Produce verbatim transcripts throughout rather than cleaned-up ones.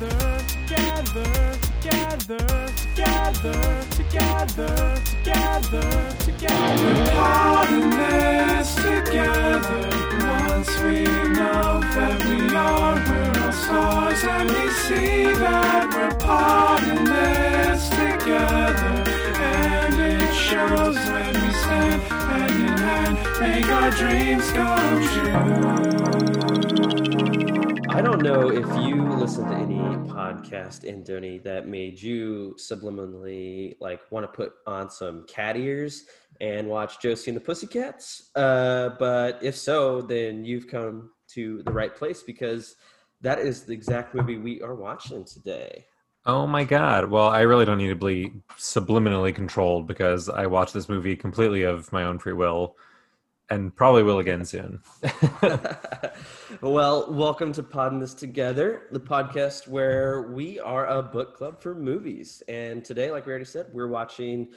Gather, gather, gather, gather, together, together, together. We're podding this together. Once we know that we are, we're all stars, and we see that we're podding this together. And it shows when we stand hand in hand, make our dreams come true. I don't know if you listen to any podcast, Indoni, that made you subliminally like want to put on some cat ears and watch Josie and the Pussycats. Uh, but if so, then you've come to the right place, because that is the exact movie we are watching today. Oh my God. Well, I really don't need to be subliminally controlled, because I watched this movie completely of my own free will, and probably will again soon. Well, welcome to Podding This Together, the podcast where we are a book club for movies. And today, like we already said, we're watching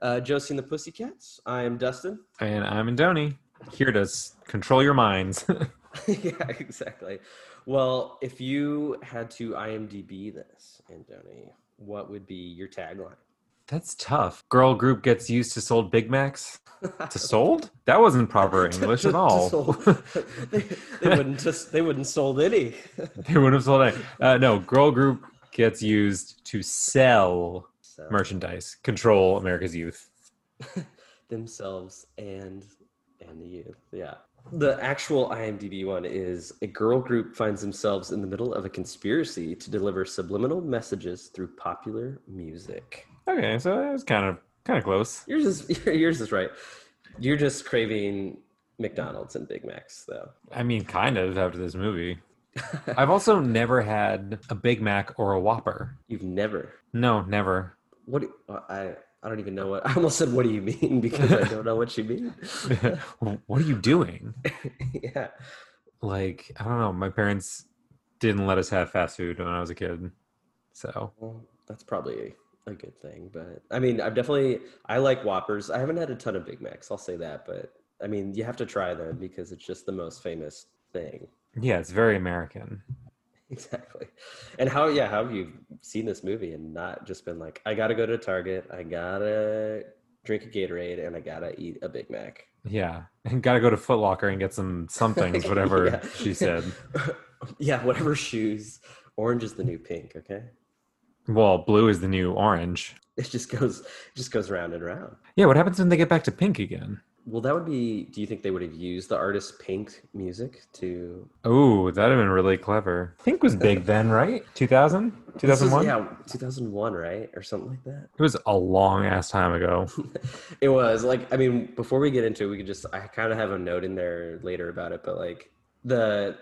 uh, Josie and the Pussycats. I am Dustin. And I'm Indoni. Here to control your minds. Yeah, exactly. Well, if you had to I M D B this, Indoni, what would be your tagline? That's tough. Girl group gets used to sold Big Macs. To sold? That wasn't proper English at all. they, they wouldn't just. They wouldn't sold any. They wouldn't have sold any. Uh, no, girl group gets used to sell so. merchandise. Control America's youth. Themselves and and the youth. Yeah. The actual I M D B one is a girl group finds themselves in the middle of a conspiracy to deliver subliminal messages through popular music. Okay, so that was kind of kind of close. Yours is yours is right. You're just craving McDonald's and Big Macs, though. I mean, kind of after this movie. I've also never had a Big Mac or a Whopper. You've never? No, never. What? I. I don't even know what, I almost said, what do you mean? Because I don't know what you mean. What are you doing? Yeah. Like, I don't know. My parents didn't let us have fast food when I was a kid. So. Well, that's probably a good thing. But I mean, I've definitely, I like Whoppers. I haven't had a ton of Big Macs. I'll say that. But I mean, you have to try them because it's just the most famous thing. Yeah. It's very American. Exactly. And how, yeah, how have you seen this movie and not just been like, I gotta go to Target, I gotta drink a Gatorade, and I gotta eat a Big Mac? Yeah. And gotta go to Foot Locker and get some somethings, whatever yeah. She said. Yeah, whatever shoes. Orange is the new pink, okay? Well, blue is the new orange. It just goes it just goes round and round. Yeah, what happens when they get back to pink again? Well, that would be, do you think they would have used the artist Pink music to... Oh, that would have been really clever. Pink was big then, right? two thousand? two thousand one? Yeah, two thousand one, right? Or something like that. It was a long-ass time ago. It was. Like, I mean, before we get into it, we could just... I kind of have a note in there later about it, but, like, the...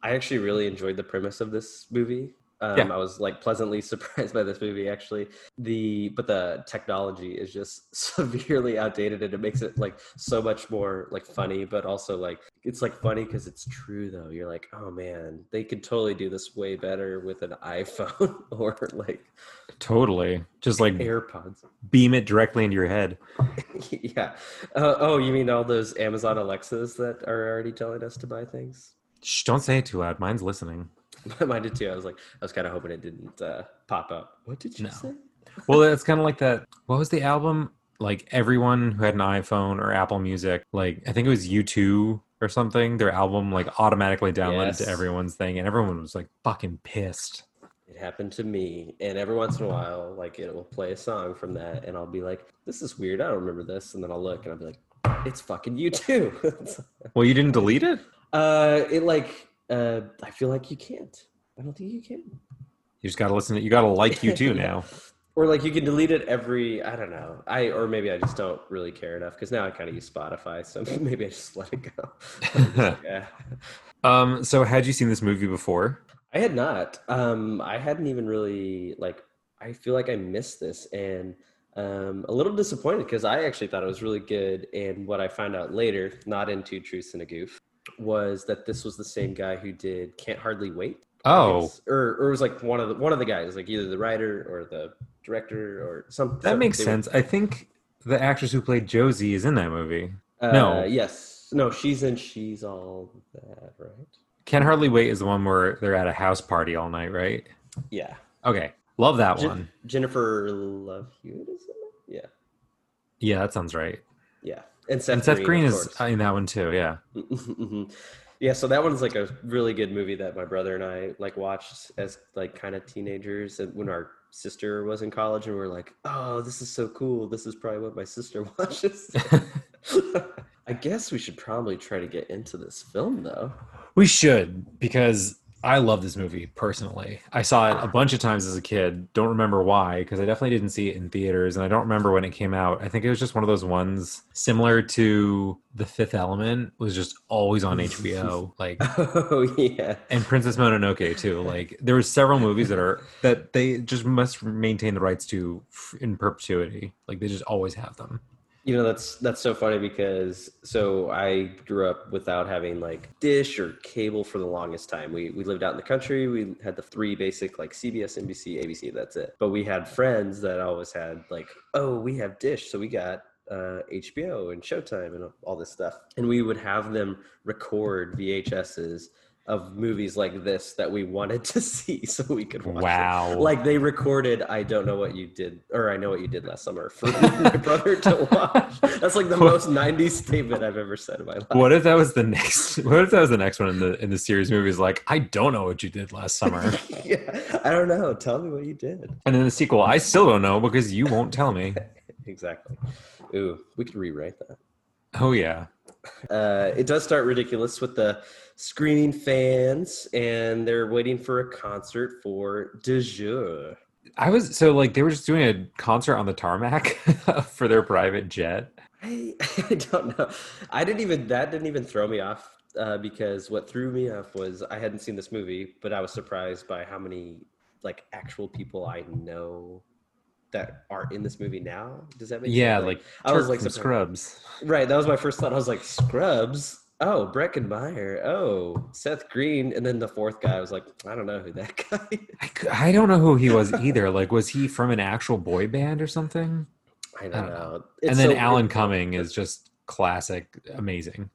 I actually really enjoyed the premise of this movie. Um, yeah. I was, like, pleasantly surprised by this movie, actually. The But the technology is just severely outdated, and it makes it, like, so much more, like, funny. But also, like, it's, like, funny because it's true, though. You're like, oh, man, they could totally do this way better with an iPhone or, like... Totally. Just, like, AirPods. Beam it directly into your head. Yeah. Uh, oh, you mean all those Amazon Alexas that are already telling us to buy things? Shh, don't say it too loud. Mine's listening. Mine did too. I was like, I was kind of hoping it didn't uh, pop up. What did you no. say? Well, it's kind of like that. What was the album? Like everyone who had an iPhone or Apple Music, like I think it was U two or something. Their album like automatically downloaded yes. to everyone's thing, and everyone was like fucking pissed. It happened to me, and every once in a while, like it will play a song from that, and I'll be like, "This is weird. I don't remember this," and then I'll look, and I'll be like, "It's fucking U two." Well, you didn't delete it? Uh, it like. Uh, I feel like you can't. I don't think you can. You just gotta listen to. You gotta like you too now. Or like you can delete it every. I don't know. I or maybe I just don't really care enough because now I kind of use Spotify, so maybe I just let it go. Like, yeah. Um. So had you seen this movie before? I had not. Um. I hadn't even really like. I feel like I missed this, and um, a little disappointed because I actually thought it was really good. And what I found out later, not in Two Truths and a Goof, was that this was the same guy who did Can't Hardly Wait. Oh. Or or it was like one of the one of the guys, like either the writer or the director or something. That some makes sense. Were... I think the actress who played Josie is in that movie. Uh, no. Yes. No, she's in She's All That, right? Can't Hardly Wait is the one where they're at a house party all night, right? Yeah. Okay. Love that Je- one. Jennifer Love Hewitt, is it? Yeah. Yeah, that sounds right. Yeah. And Seth, and Seth Green, Green is in that one too, yeah. Mm-hmm. Yeah, so that one's like a really good movie that my brother and I like watched as like kind of teenagers when our sister was in college, and we were like, oh, this is so cool. This is probably what my sister watches. I guess we should probably try to get into this film, though. We should, because I love this movie, personally. I saw it a bunch of times as a kid. Don't remember why, because I definitely didn't see it in theaters, and I don't remember when it came out. I think it was just one of those ones similar to The Fifth Element, was just always on H B O. Like, oh, yeah. And Princess Mononoke, too. Like, there were several movies that are that they just must maintain the rights to in perpetuity. Like, they just always have them. You know, that's that's so funny because so I grew up without having like dish or cable for the longest time. We we lived out in the country. We had the three basic like C B S, N B C, A B C. That's it. But we had friends that always had like, oh, we have dish. So we got uh, H B O and Showtime and all this stuff. And we would have them record V H S's of movies like this that we wanted to see so we could watch wow. it. Like they recorded I Don't Know What You Did, or I Know What You Did Last Summer for my brother to watch. That's like the most nineties statement I've ever said in my life. What if that was the next what if that was the next one in the in the series movies like I Don't Know What You Did Last Summer? Yeah, I don't know. Tell me what you did. And then the sequel, I still don't know because you won't tell me. Exactly. Ooh, we could rewrite that. Oh yeah. Uh, it does start ridiculous with the screaming fans, and they're waiting for a concert for DuJour. I was so like they were just doing a concert on the tarmac for their private jet. I, I don't know. I didn't even that didn't even throw me off uh, because what threw me off was I hadn't seen this movie, but I was surprised by how many like actual people I know that are in this movie now. Does that make yeah, sense? Yeah, like, like I was like Scrubs. Right, that was my first thought. I was like, Scrubs? Oh, Breckenmeyer. Oh, Seth Green. And then the fourth guy, I was like, I don't know who that guy is. I, I don't know who he was either. Like, was he from an actual boy band or something? I don't, I don't know. know. And then so Alan weird. Cumming is just classic, amazing.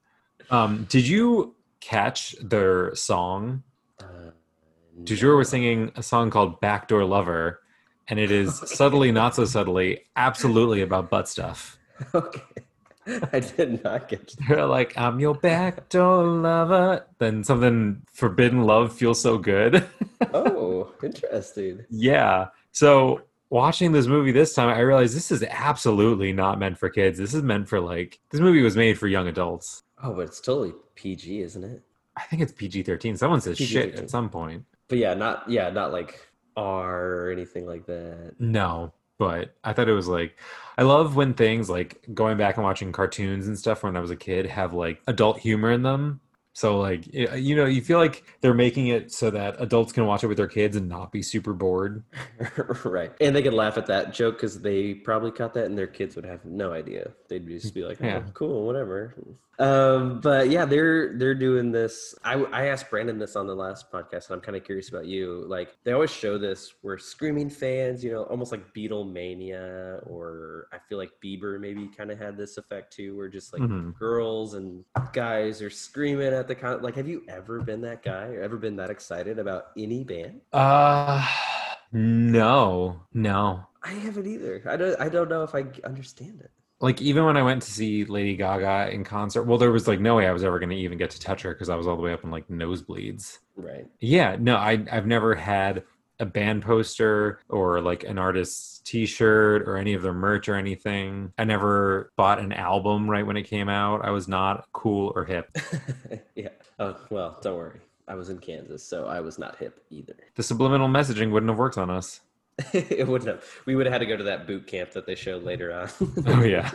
Um, did you catch their song? Uh, no. DuJour was singing a song called Backdoor Lover. And it is okay. Subtly, not so subtly, absolutely about butt stuff. Okay. I did not get to that. They're like, I'm your backdoor lover. Then something, forbidden love feels so good. Oh, interesting. Yeah. So watching this movie this time, I realized this is absolutely not meant for kids. This is meant for like, this movie was made for young adults. Oh, but it's totally P G, isn't it? I think it's P G thirteen. Someone says P G thirteen. Shit at some point. But yeah, not, yeah, not like... R or anything like that. No, but I thought it was like, I love when things like going back and watching cartoons and stuff when I was a kid have like adult humor in them. So like, you know, you feel like they're making it so that adults can watch it with their kids and not be super bored. Right. And they could laugh at that joke because they probably caught that and their kids would have no idea. They'd just be like, oh, yeah. Cool, whatever. Um, but yeah, they're they're doing this. I, I asked Brandon this on the last podcast, and I'm kind of curious about you. Like, they always show this where screaming fans, you know, almost like Beatlemania, or I feel like Bieber maybe kind of had this effect too, where just like mm-hmm. girls and guys are screaming at the con. Like, have you ever been that guy or ever been that excited about any band? Uh, no, no. I haven't either. I don't. I don't know if I understand it. Like, even when I went to see Lady Gaga in concert, well, there was, like, no way I was ever going to even get to touch her because I was all the way up in, like, nosebleeds. Right. Yeah, no, I, I've never had a band poster or, like, an artist's T-shirt or any of their merch or anything. I never bought an album right when it came out. I was not cool or hip. Yeah. Oh, well, don't worry. I was in Kansas, so I was not hip either. The subliminal messaging wouldn't have worked on us. It wouldn't have. We would have had to go to that boot camp that they showed later on. Oh, yeah.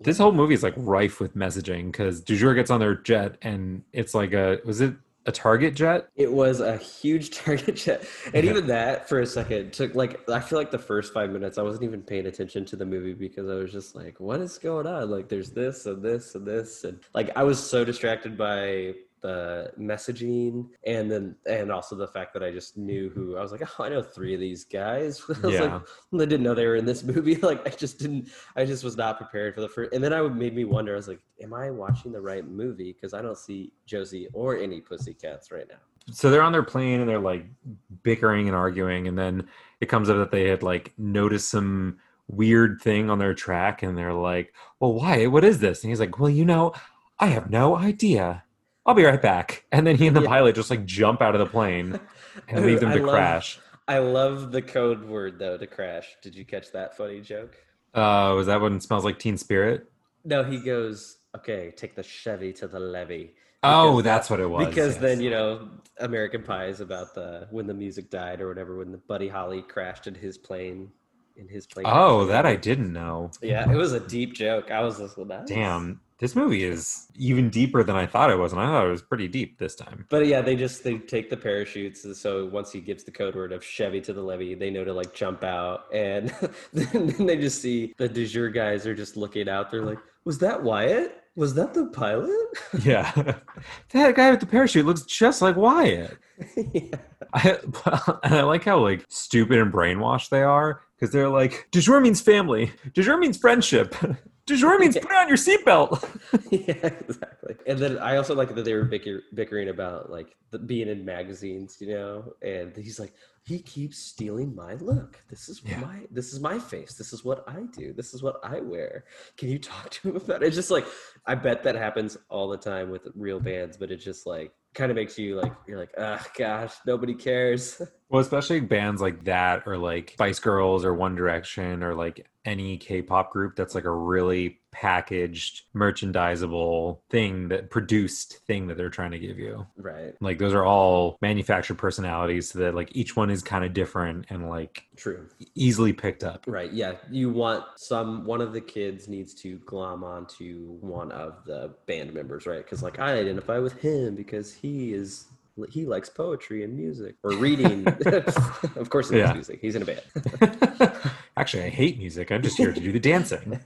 This whole movie is like rife with messaging because DuJour gets on their jet and it's like a, was it a Target jet? It was a huge Target jet. And even that for a second took like, I feel like the first five minutes, I wasn't even paying attention to the movie because I was just like, what is going on? Like there's this and this and this. And like, I was so distracted by the messaging and then and also the fact that I just knew who I was like, oh, I know three of these guys. I was yeah. like, I didn't know they were in this movie. Like I just didn't I just was not prepared for the first, and then I would made me wonder, I was like, am I watching the right movie? Because I don't see Josie or any Pussycats right now. so they're on their plane and they're like bickering and arguing, and then it comes up that they had like noticed some weird thing on their track, and they're like, well, why? What is this? And he's like, well, you know, I have no idea. I'll be right back. And then he and the yeah. pilot just like jump out of the plane and leave them to I love, crash. I love the code word though to crash. Did you catch that funny joke? Uh, was that when Smells Like Teen Spirit? No, he goes, okay, take the Chevy to the levee. Because oh, that's what it was. Because yes. then, you know, American Pie is about the when the music died or whatever, when the Buddy Holly crashed in his plane. In his plane. Oh, that I didn't know. Yeah, it was a deep joke. I was listening to that. Damn, this movie is even deeper than I thought it was, and I thought it was pretty deep this time. But yeah, they just they take the parachutes, and so once he gives the code word of Chevy to the levee, they know to like jump out, and then they just see the DuJour guys are just looking out. They're like, was that Wyatt? Was that the pilot? Yeah. That guy with the parachute looks just like Wyatt. Yeah. I, and I like how like stupid and brainwashed they are, because they're like, DuJour means family. DuJour means friendship. DuJour means yeah. put on your seatbelt. Yeah, exactly. And then I also like that they were bicker- bickering about like the, being in magazines, you know, and he's like, he keeps stealing my look. This is yeah. my this is my face. This is what I do. This is what I wear. Can you talk to him about it? It's just like, I bet that happens all the time with real bands, but it just like kind of makes you like, you're like, ah, oh, gosh, nobody cares. Well, especially bands like that, or like Spice Girls or One Direction, or like any K-pop group that's like a really packaged, merchandisable thing, that produced thing that they're trying to give you. Right. Like those are all manufactured personalities, so that like each one is kind of different and like true, easily picked up. Right. Yeah. You want some, one of the kids needs to glom onto one of the band members, right? Because like, I identify with him because he is he likes poetry and music, or reading. Of course he likes yeah. music. He's in a band. Actually, I hate music. I'm just here to do the dancing.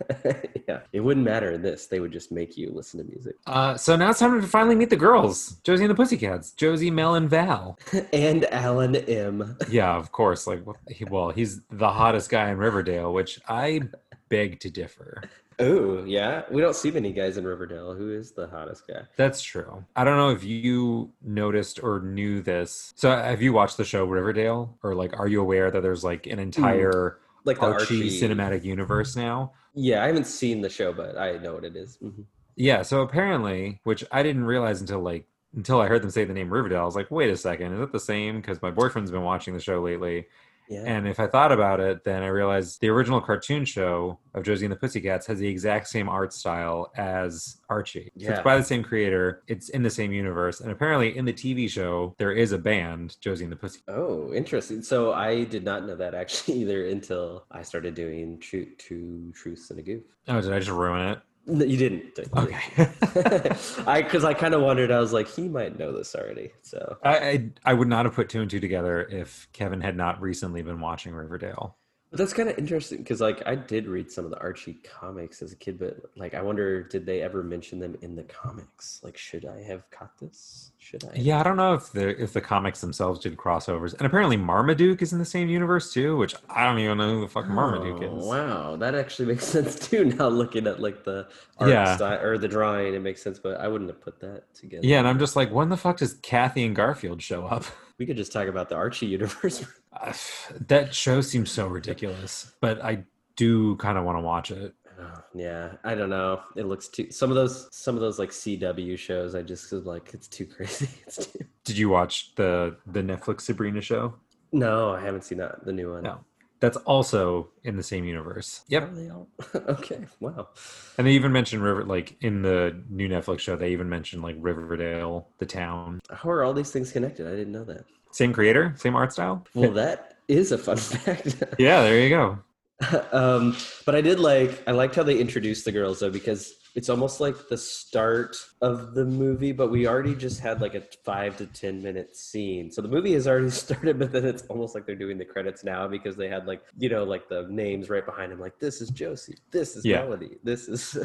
Yeah, it wouldn't matter in this. They would just make you listen to music. Uh, so now it's time to finally meet the girls. Josie and the Pussycats. Josie, Mel, and Val. And Alan M. Yeah, of course. Like, well, he's the hottest guy in Riverdale, which I beg to differ. Oh, yeah. We don't see many guys in Riverdale. Who is the hottest guy? That's true. I don't know if you noticed or knew this. So have you watched the show Riverdale? Or like, are you aware that there's like an entire mm, like Archie, Archie cinematic universe now? Yeah, I haven't seen the show, but I know what it is. Mm-hmm. Yeah, so apparently, which I didn't realize until like, until I heard them say the name Riverdale, I was like, wait a second, is it the same? Because my boyfriend's been watching the show lately. Yeah. And if I thought about it, then I realized the original cartoon show of Josie and the Pussycats has the exact same art style as Archie. Yeah. So it's by the same creator. It's in the same universe. And apparently in the T V show, there is a band, Josie and the Pussycats. Oh, interesting. So I did not know that actually either until I started doing two, two Truths and a Goof. Oh, did I just ruin it? No, you didn't. Did you? Okay. I because I kind of wondered. I was like, he might know this already. So I, I I would not have put two and two together if Kevin had not recently been watching Riverdale. But that's kind of interesting, because like I did read some of the Archie comics as a kid, but like I wonder, did they ever mention them in the comics? Like, should I have caught this? Should I? Yeah, I don't know if the if the comics themselves did crossovers. And apparently Marmaduke is in the same universe too, which I don't even know who the fuck oh, Marmaduke is. Wow, that actually makes sense too. Now looking at like the art yeah. style or the drawing, it makes sense, but I wouldn't have put that together. Yeah, and I'm just like, when the fuck does Kathy and Garfield show up? We could just talk about the Archie universe. uh, that show seems so ridiculous, but I do kind of want to watch it. Oh, yeah, I don't know. It looks too some of those some of those like C W shows. I just was like, it's too crazy. It's too... Did you watch the the Netflix Sabrina show? No, I haven't seen that the new one. No, that's also in the same universe. Yep. Oh, they all... Okay. Wow. And they even mentioned River like in the new Netflix show. They even mentioned like Riverdale, the town. How are all these things connected? I didn't know that. Same creator, same art style. Well, that is a fun fact. Yeah, there you go. Um, but I did like, I liked how they introduced the girls though, because it's almost like the start of the movie, but we already just had like a five to ten minute scene. So the movie has already started, but then it's almost like they're doing the credits now, because they had like, you know, like the names right behind them. Like, this is Josie, this is yeah. Melody, this is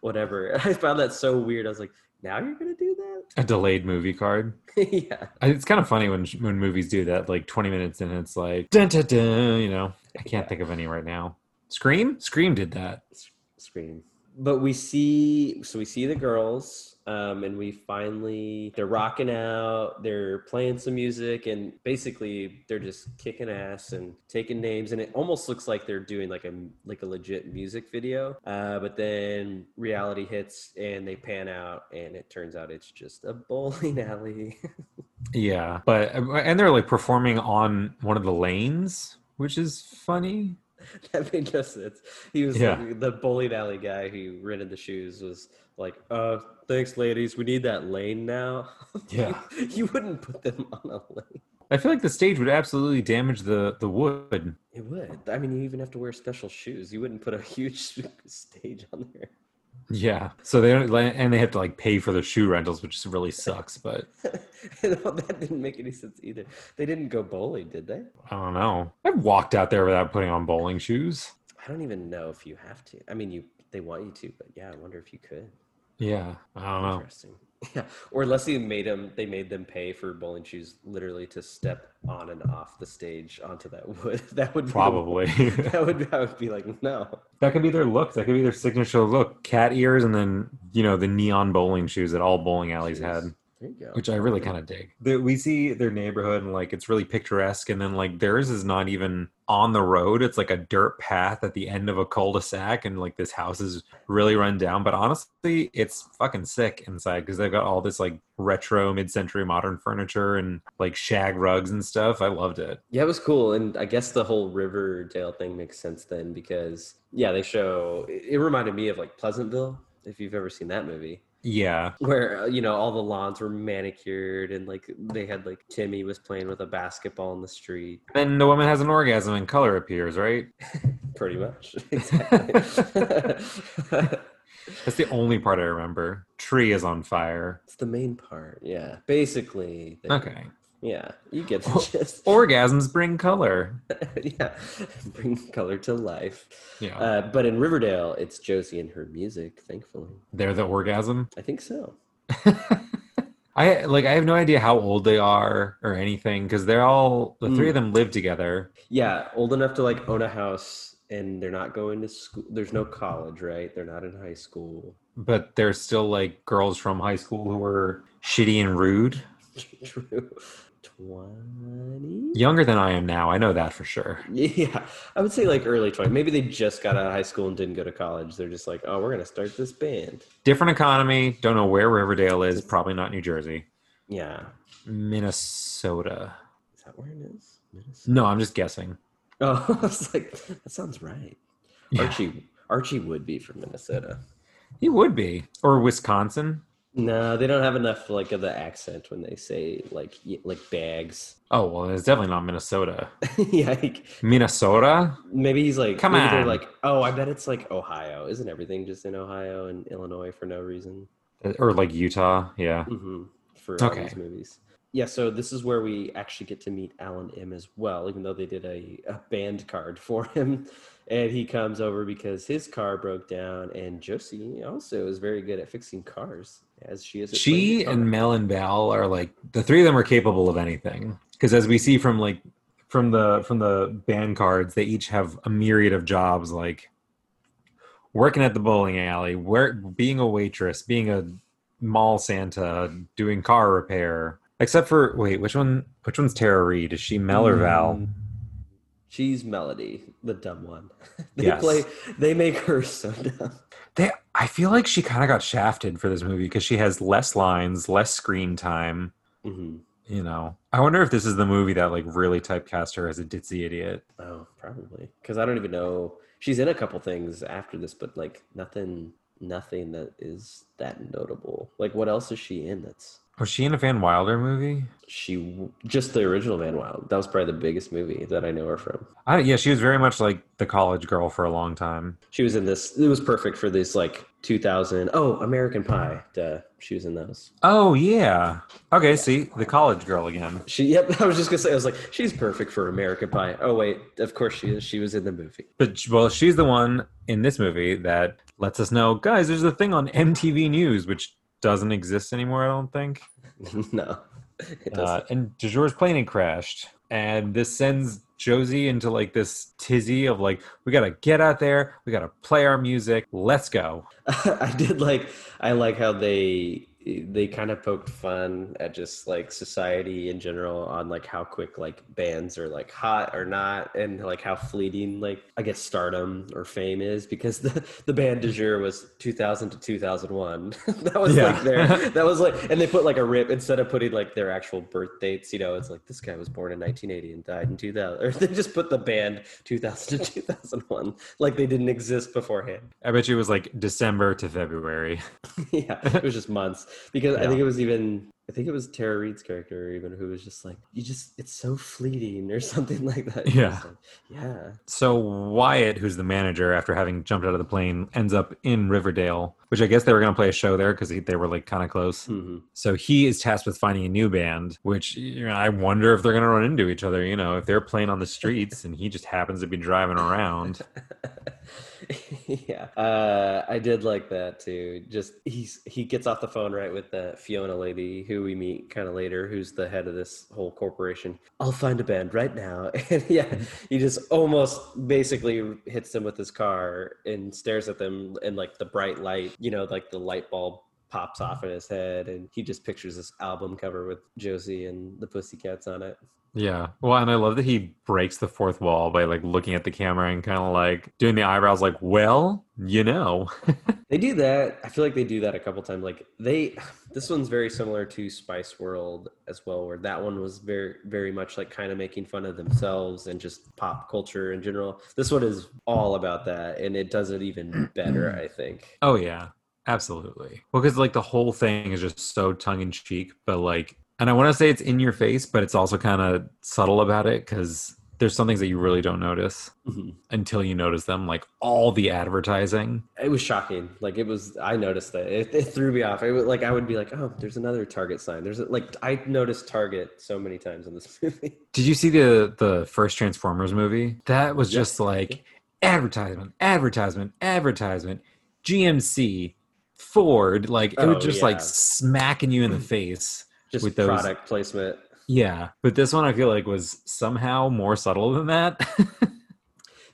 whatever. I found that so weird. I was like, now you're going to do that? A delayed movie card. Yeah. It's kind of funny when when movies do that, like twenty minutes in, it's like, dun, dun, dun, you know, I can't yeah. think of any right now. Scream? Scream did that. Scream. But we see, so we see the girls Um, and we finally, they're rocking out, they're playing some music, and basically they're just kicking ass and taking names. And it almost looks like they're doing like a, like a legit music video. Uh, but then reality hits and they pan out and it turns out it's just a bowling alley. Yeah. But, and they're like performing on one of the lanes, which is funny. That made no sense. He was yeah. like, the bowling alley guy who rented the shoes was like, oh, thanks, ladies. We need that lane now. Yeah. you, you wouldn't put them on a lane. I feel like the stage would absolutely damage the, the wood. It would. I mean, you even have to wear special shoes. You wouldn't put a huge stage on there. Yeah. So they don't, and they have to like pay for their shoe rentals, which really sucks, but no, that didn't make any sense either. They didn't go bowling, did they? I don't know. I've walked out there without putting on bowling shoes. I don't even know if you have to. I mean, you they want you to, but yeah, I wonder if you could. Yeah. I don't know. Interesting. Yeah. Or unless they made them, they made them pay for bowling shoes literally to step on and off the stage onto that wood. That would probably be, that would that would be like no. That could be their look. That could be their signature look: cat ears, and then you know the neon bowling shoes that all bowling alleys Jeez. had. There you go. Which I really kind of dig. We see their neighborhood and like it's really picturesque, and then like theirs is not even on the road. It's like a dirt path at the end of a cul-de-sac, and like this house is really run down. But honestly, it's fucking sick inside because they've got all this like retro mid-century modern furniture and like shag rugs and stuff. I loved it. Yeah, it was cool. And I guess the whole Riverdale thing makes sense then because yeah, they show it reminded me of like Pleasantville, if you've ever seen that movie. Yeah. Where, you know, all the lawns were manicured and like they had like Timmy was playing with a basketball in the street. And the woman has an orgasm and color appears, right? Pretty much. Exactly. That's the only part I remember. Tree is on fire. It's the main part. Yeah. Basically. They- okay. Yeah, you get the gist. Orgasms bring color. Yeah, bring color to life. Yeah. Uh, but in Riverdale, it's Josie and her music, thankfully. They're the orgasm? I think so. I like. I have no idea how old they are or anything because they're all, the mm. three of them live together. Yeah, old enough to like own a house and they're not going to school. There's no college, right? They're not in high school. But they're still like girls from high school who were shitty and rude. True. twenty Younger than I am now. I know that for sure. Yeah. I would say like early twenties. Maybe they just got out of high school and didn't go to college. They're just like, oh, we're going to start this band. Different economy. Don't know where Riverdale is. Probably not New Jersey. Yeah. Minnesota. Is that where it is? Minnesota? No, I'm just guessing. Oh, I was like, that sounds right. Yeah. Archie, Archie would be from Minnesota. He would be. Or Wisconsin. No, they don't have enough like of the accent when they say like like bags. Oh well, it's definitely not Minnesota. Yeah, like, Minnesota. Maybe he's like, come on. They're like, oh, I bet it's like Ohio. Isn't everything just in Ohio and Illinois for no reason? Or like Utah, yeah. Mm-hmm. For all okay. these movies. Yeah, so this is where we actually get to meet Alan M as well, even though they did a, a band card for him. And he comes over because his car broke down, and Josie also is very good at fixing cars, as she is. She and Mel and Val are like, the three of them are capable of anything. Because as we see from like from the from the band cards, they each have a myriad of jobs, like working at the bowling alley, work, being a waitress, being a mall Santa, doing car repair. Except for, wait, which one? Which one's Tara Reid? Is she Mel or Val? She's Melody, the dumb one. They yes. play. They make her so dumb. They, I feel like she kind of got shafted for this movie because she has less lines, less screen time. Mm-hmm. You know, I wonder if this is the movie that like really typecast her as a ditzy idiot. Oh, probably. Because I don't even know. She's in a couple things after this, but like nothing, nothing that is that notable. Like, what else is she in? That's. Was she in a Van Wilder movie? She just the original Van Wilder. That was probably the biggest movie that I know her from. I, yeah, she was very much like the college girl for a long time. She was in this. It was perfect for this like two thousand. Oh, American Pie. Duh. She was in those. Oh yeah. Okay. Yeah. See the college girl again. She. Yep. I was just gonna say. I was like, she's perfect for American Pie. Oh wait. Of course she is. She was in the movie. But well, she's the one in this movie that lets us know, guys. There's a thing on M T V News which. Doesn't exist anymore, I don't think. No, it doesn't. Uh, and DuJour's plane had crashed, and this sends Josie into like this tizzy of like, we gotta get out there, we gotta play our music, let's go. I did like, I like how they they kind of poked fun at just like society in general on like how quick like bands are like hot or not, and like how fleeting like I guess stardom or fame is, because the, the band DuJour was two thousand to two thousand one. That was yeah. like their that was like, and they put like a rip instead of putting like their actual birth dates, you know, it's like this guy was born in nineteen eighty and died in two thousand, or they just put the band two thousand to two thousand one like they didn't exist beforehand. I bet you it was like December to February. Yeah, it was just months. Because yeah. I think it was even, I think it was Tara Reid's character even who was just like, you just, it's so fleeting or something like that. Yeah. Like, yeah. So Wyatt, who's the manager, after having jumped out of the plane, ends up in Riverdale, which I guess they were going to play a show there because they were like kind of close. Mm-hmm. So he is tasked with finding a new band, which, you know, I wonder if they're going to run into each other, you know, if they're playing on the streets and he just happens to be driving around. Yeah, uh, I did like that too. Just he's he gets off the phone right with that Fiona lady who we meet kind of later, who's the head of this whole corporation. I'll find a band right now. And yeah, he just almost basically hits them with his car and stares at them, and like the bright light, you know, like the light bulb pops off in his head, and he just pictures this album cover with Josie and the Pussycats on it. Yeah. Well, and I love that he breaks the fourth wall by like looking at the camera and kind of like doing the eyebrows like, well, you know. They do that. I feel like they do that a couple times. Like they, this one's very similar to Spice World as well, where that one was very, very much like kind of making fun of themselves and just pop culture in general. This one is all about that, and it does it even better, I think. Oh, yeah, absolutely. Well, because like the whole thing is just so tongue in cheek, but like, and I want to say it's in your face, but it's also kind of subtle about it, because there's some things that you really don't notice mm-hmm. until you notice them, like all the advertising. It was shocking. Like it was, I noticed that. It, it threw me off. It was like, I would be like, oh, there's another Target sign. There's a, like, I noticed Target so many times in this movie. Did you see the the first Transformers movie? That was just yes. like advertisement, advertisement, advertisement, G M C, Ford. Like it oh, was just yeah. like smacking you in the face. Just with those, product placement. Yeah. But this one I feel like was somehow more subtle than that.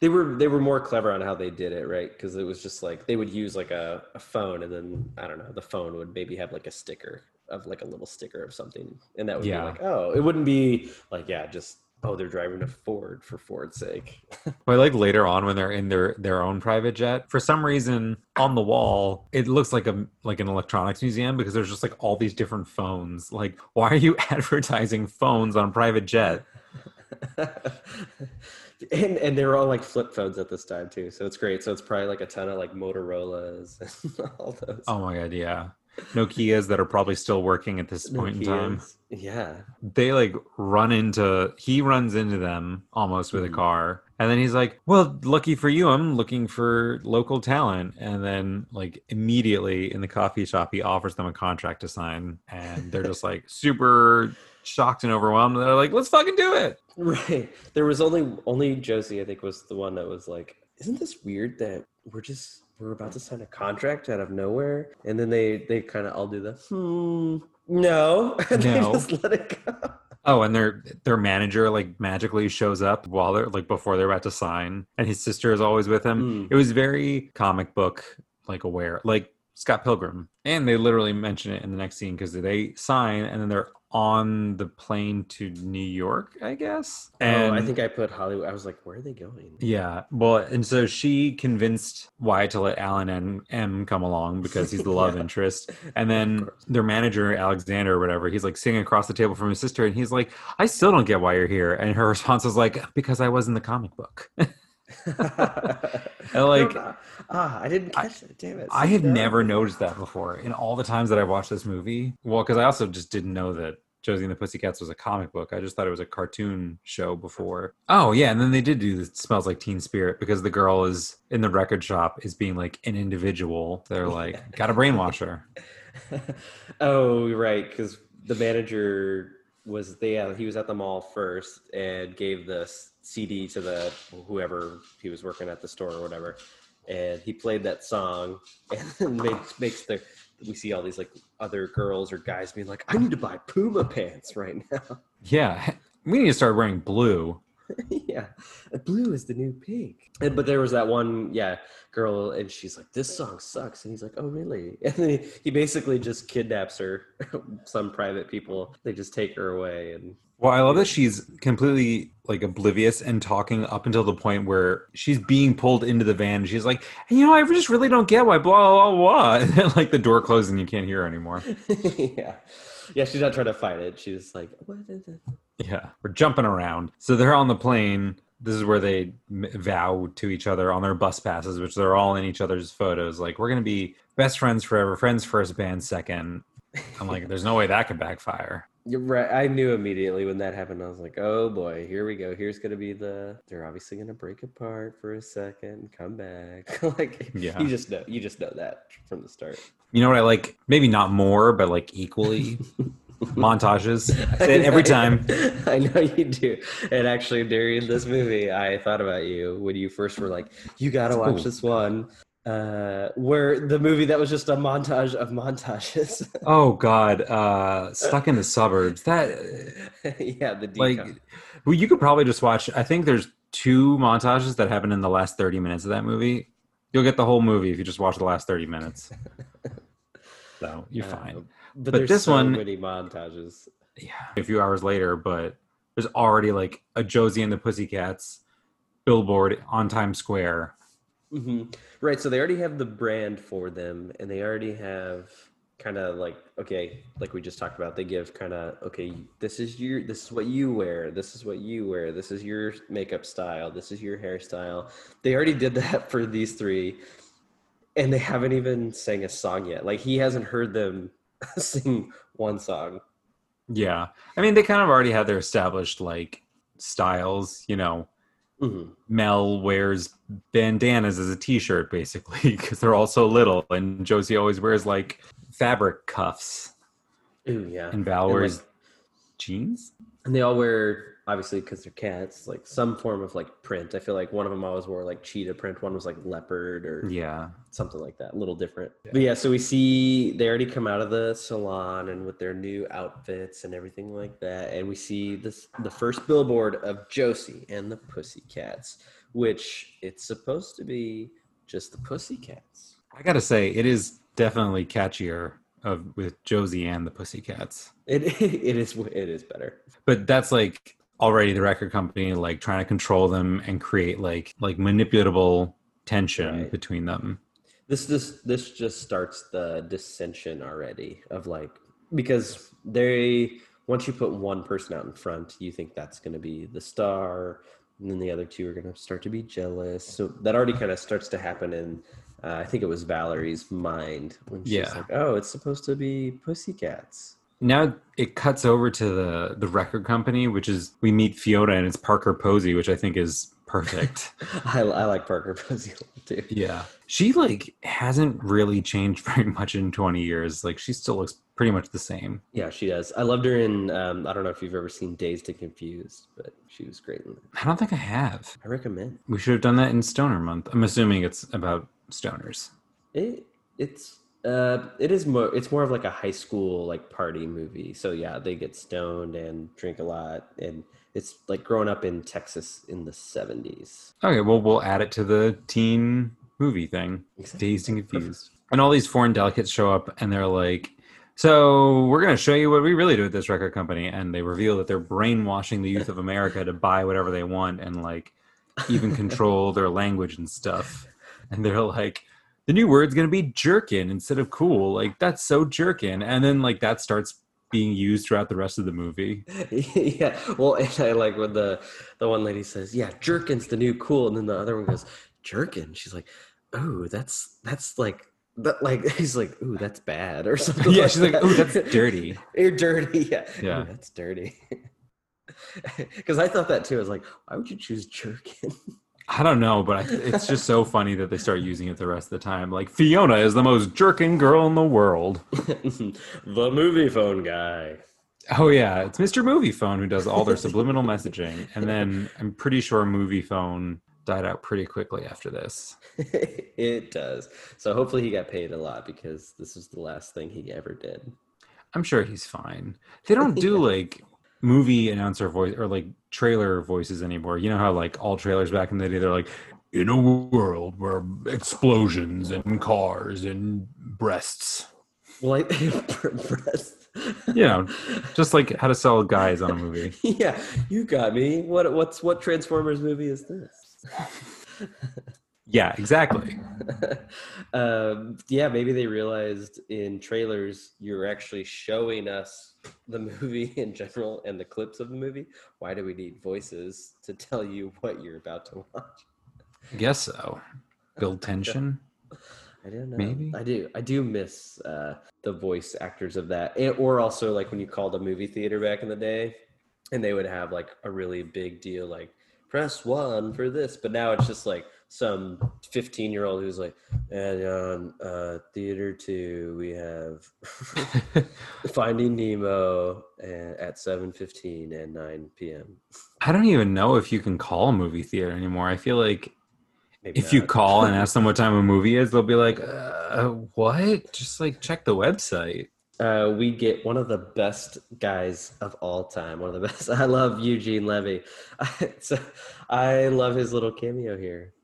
They were they were more clever on how they did it, right? Because it was just like they would use like a, a phone, and then I don't know, the phone would maybe have like a sticker of like a little sticker of something. And that would yeah. be like, oh, it wouldn't be like, yeah, just oh, they're driving a Ford for Ford's sake. But like later on when they're in their, their own private jet, for some reason on the wall, it looks like a like an electronics museum, because there's just like all these different phones. Like, why are you advertising phones on private jet? And and they were all like flip phones at this time too. So it's great. So it's probably like a ton of like Motorola's and all those. Oh my God, yeah. Nokias that are probably still working at this point Nokias. In time. Yeah. They like run into, he runs into them almost with mm-hmm. a car. And then he's like, well, lucky for you, I'm looking for local talent. And then like immediately in the coffee shop, he offers them a contract to sign. And they're just like super shocked and overwhelmed. They're like, let's fucking do it. Right. There was only, only Josie, I think, was the one that was like, isn't this weird that we're just, we're about to sign a contract out of nowhere? And then they they kind of all do the hmm no and no. They just let it go. Oh, and their their manager like magically shows up while they're like before they're about to sign, and his sister is always with him. Mm. It was very comic book like aware, like Scott Pilgrim, and they literally mention it in the next scene because they sign and then they're on the plane to New York, I guess. And oh, I think I put Hollywood. I was like, where are they going? Yeah. Well, and so she convinced Wyatt to let Alan M come along because he's the love yeah. interest. And then their manager, Alexander or whatever, he's like singing across the table from his sister. And he's like, I still don't get why you're here. And her response was like, because I was in the comic book. And like, I ah, I didn't catch I, it. Damn it! I had no. never noticed that before in all the times that I watched this movie. Well, because I also just didn't know that Josie and the Pussycats was a comic book. I just thought it was a cartoon show before. Oh yeah, and then they did do the Smells Like Teen Spirit, because the girl is in the record shop is being like an individual. They're like, gotta brainwash her. Oh right, because the manager was there. He was at the mall first and gave this C D to the whoever he was working at the store or whatever, and he played that song and makes makes the we see all these like other girls or guys being like, I need to buy Puma pants right now. Yeah, we need to start wearing blue. Yeah, blue is the new pink. And, but there was that one, yeah, girl, and she's like, this song sucks. And he's like, oh, really? And then he, he basically just kidnaps her. Some private people, they just take her away. And well, I love that she's completely like oblivious and talking up until the point where she's being pulled into the van. She's like, you know, I just really don't get why blah, blah, blah. And then, like, the door closes and you can't hear her anymore. Yeah. Yeah, she's not trying to fight it. She's like, what is it? Yeah, we're jumping around. So they're on the plane. This is where they vow to each other on their bus passes, which they're all in each other's photos. Like, we're going to be best friends forever, friends first, band second. I'm like, there's no way that could backfire. You're right. I knew immediately when that happened. I was like, oh boy, here we go. Here's going to be the, they're obviously going to break apart for a second, come back. Like, yeah. you just know, you just know that from the start. You know what I like? Maybe not more, but like equally. Montages. I say it every time. I know you do. And actually during this movie, I thought about you when you first were like, you got to watch Ooh. this one. Uh, where the movie that was just a montage of montages. Oh God, uh, Stuck in the Suburbs. That yeah, the decom. Like, well, you could probably just watch. I think there's two montages that happen in the last thirty minutes of that movie. You'll get the whole movie if you just watch the last thirty minutes. So you're uh, fine. But, but there's this so one, many montages. Yeah, a few hours later, but there's already like a Josie and the Pussycats billboard on Times Square. Mm-hmm. Right, so they already have the brand for them, and they already have kind of like, okay, like we just talked about, they give kind of, okay, this is your, this is what you wear, this is what you wear, this is your makeup style, this is your hairstyle. They already did that for these three, and they haven't even sang a song yet. Like, he hasn't heard them sing one song. Yeah, I mean, they kind of already had their established like styles, you know. Mm-hmm. Mel wears bandanas as a t-shirt basically because they're all so little, and Josie always wears like fabric cuffs. Ooh, yeah. And Val and wears like, jeans, and they all wear, obviously because they're cats, like some form of like print. I feel like one of them always wore like cheetah print, one was like leopard or yeah, something like that, a little different. Yeah. But yeah, so we see they already come out of the salon and with their new outfits and everything like that, and we see this the first billboard of Josie and the Pussycats, which it's supposed to be just the Pussycats. I gotta say, it is definitely catchier of with Josie and the Pussycats. It it is it is better, but that's like already the record company like trying to control them and create like like manipulatable tension, right, between them. This this this just starts the dissension already of like, because they, once you put one person out in front, you think that's going to be the star, and then the other two are going to start to be jealous. So that already kind of starts to happen in uh, I think it was Valerie's mind when she's yeah. like, oh, it's supposed to be Pussycats. Now it cuts over to the, the record company, which is, we meet Fiona, and it's Parker Posey, which I think is perfect. I, I like Parker Posey too. Yeah. She like hasn't really changed very much in twenty years. Like, she still looks pretty much the same. Yeah, she does. I loved her in, um, I don't know if you've ever seen Dazed and Confused, but she was great in that. I don't think I have. I recommend. We should have done that in Stoner Month. I'm assuming it's about stoners. It It's... Uh, it is more. It's more of like a high school like party movie. So yeah, they get stoned and drink a lot, and it's like growing up in Texas in the seventies. Okay, well, we'll add it to the teen movie thing. Exactly. Dazed and Confused, and all these foreign delegates show up, and they're like, "So we're gonna show you what we really do at this record company," and they reveal that they're brainwashing the youth of America to buy whatever they want, and like even control their language and stuff. And they're like, the new word's going to be jerkin instead of cool. Like, that's so jerkin. And then, like, that starts being used throughout the rest of the movie. Yeah. Well, and I like when the, the one lady says, yeah, jerkin's the new cool. And then the other one goes, jerkin. She's like, oh, that's, that's like, that, like, he's like, ooh, that's bad or something. Yeah. Like she's that. like, ooh, that's dirty. You're dirty. Yeah. Yeah. Ooh, that's dirty. Because I thought that too. I was like, why would you choose jerkin? I don't know, but I, it's just so funny that they start using it the rest of the time. Like, Fiona is the most jerking girl in the world. The movie phone guy. Oh, yeah. It's Mister Movie Phone who does all their subliminal messaging. And then I'm pretty sure Movie Phone died out pretty quickly after this. It does. So hopefully he got paid a lot, because this is the last thing he ever did. I'm sure he's fine. They don't do, yeah. like... movie announcer voice or like trailer voices anymore. You know how like all trailers back in the day, they're like, in a world where explosions and cars and breasts. Well, I, breasts. You know, just like how to sell guys on a movie. Yeah, you got me. What what's what Transformers movie is this? Yeah, exactly. um, yeah, maybe they realized in trailers you're actually showing us the movie in general and the clips of the movie. Why do we need voices to tell you what you're about to watch? I guess so. Build tension. I don't know. Maybe. I do. I do miss uh, the voice actors of that. It, or also like when you called a movie theater back in the day and they would have like a really big deal, like press one for this. But now it's just like some fifteen year old who's like, and on uh, theater two, we have Finding Nemo at seven fifteen and nine p.m. I don't even know if you can call a movie theater anymore. I feel like Maybe if not. You call and ask them what time a movie is, they'll be like, uh, what? Just like check the website. Uh, we get one of the best guys of all time. One of the best. I love Eugene Levy. I, so, I love his little cameo here.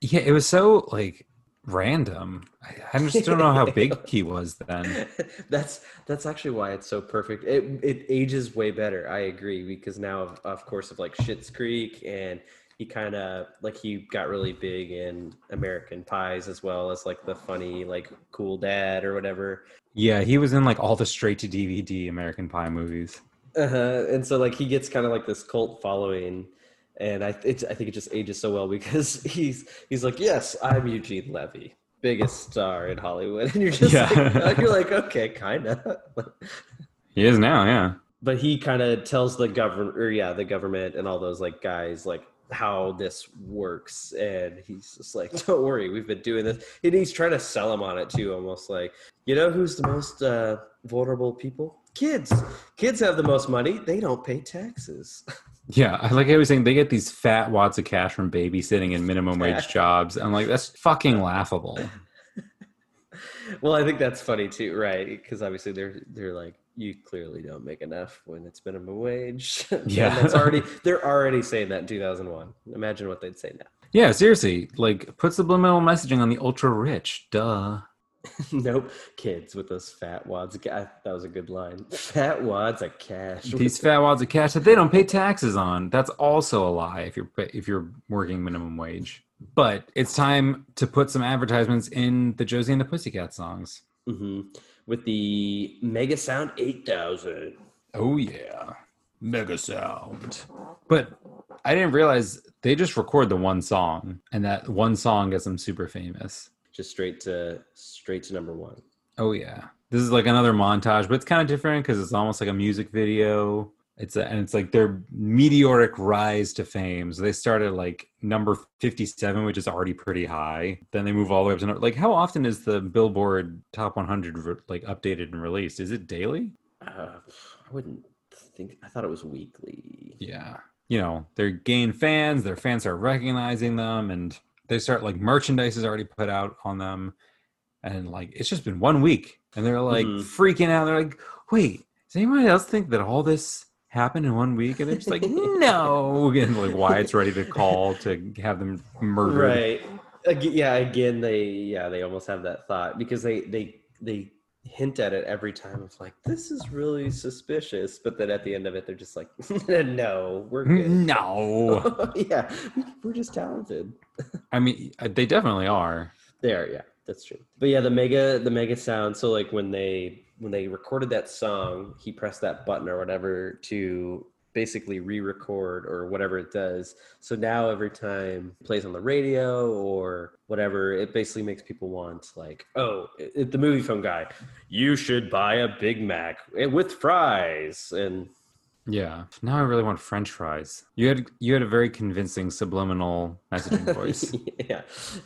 Yeah, it was so like random. I, I just don't know how big he was then. That's that's actually why it's so perfect. It it ages way better. I agree, because now of, of course of like Schitt's Creek and. He kind of like he got really big in American Pies as well as like the funny like cool dad or whatever. Yeah, he was in like all the straight to D V D American Pie movies. Uh-huh. And so like he gets kind of like this cult following, and I it's, I think it just ages so well because he's he's like, yes, I'm Eugene Levy, biggest star in Hollywood, and you're just yeah. like, you're like okay, kind of. He is now, yeah. But he kind of tells the government, or yeah, the government and all those like guys like. How this works, and he's just like, don't worry, we've been doing this, and he's trying to sell him on it too, almost like, you know who's the most uh vulnerable people? Kids kids have the most money, they don't pay taxes. Yeah, I like I was saying, they get these fat wads of cash from babysitting and minimum wage jobs. I'm like, that's fucking laughable. Well, I think that's funny too, right? Because obviously they're they're like, you clearly don't make enough when it's minimum wage. Yeah, that's already they're already saying that in two thousand one. Imagine what they'd say now. Yeah, seriously, like put subliminal messaging on the ultra rich. Duh. Nope, kids with those fat wads. That was a good line. Fat wads of cash. These fat wads of cash that they don't pay taxes on. That's also a lie. If you're if you're working minimum wage. But it's time to put some advertisements in the Josie and the Pussycat songs. Mm-hmm. With the Mega Sound eight thousand. Oh, yeah. Mega Sound. But I didn't realize they just record the one song, and that one song gets them super famous. Just straight to straight to number one. Oh, yeah. This is like another montage, but it's kind of different because it's almost like a music video. It's a, and it's like their meteoric rise to fame. So they start at like number fifty-seven, which is already pretty high. Then they move all the way up to number, like how often is the Billboard Top one hundred like updated and released? Is it daily? Uh, I wouldn't think. I thought it was weekly. Yeah, you know, they gain fans. Their fans are recognizing them, and they start like merchandise is already put out on them, and like it's just been one week, and they're like mm. freaking out. They're like, wait, does anybody else think that all this happened in one week? And they're just like, no. And like Wyatt's ready to call to have them murdered. Right. Again, yeah. Again, they, yeah, they almost have that thought because they, they, they hint at it every time. It's like, this is really suspicious. But then at the end of it, they're just like, no, we're good. No. Yeah. We're just talented. I mean, they definitely are. They are. Yeah, that's true. But yeah, the mega, the mega sound. So like when they, when they recorded that song, he pressed that button or whatever to basically re-record or whatever it does. So now every time it plays on the radio or whatever, it basically makes people want like, oh, it, the movie phone guy, you should buy a Big Mac with fries. And yeah, now I really want French fries. You had you had a very convincing subliminal messaging voice. Yeah.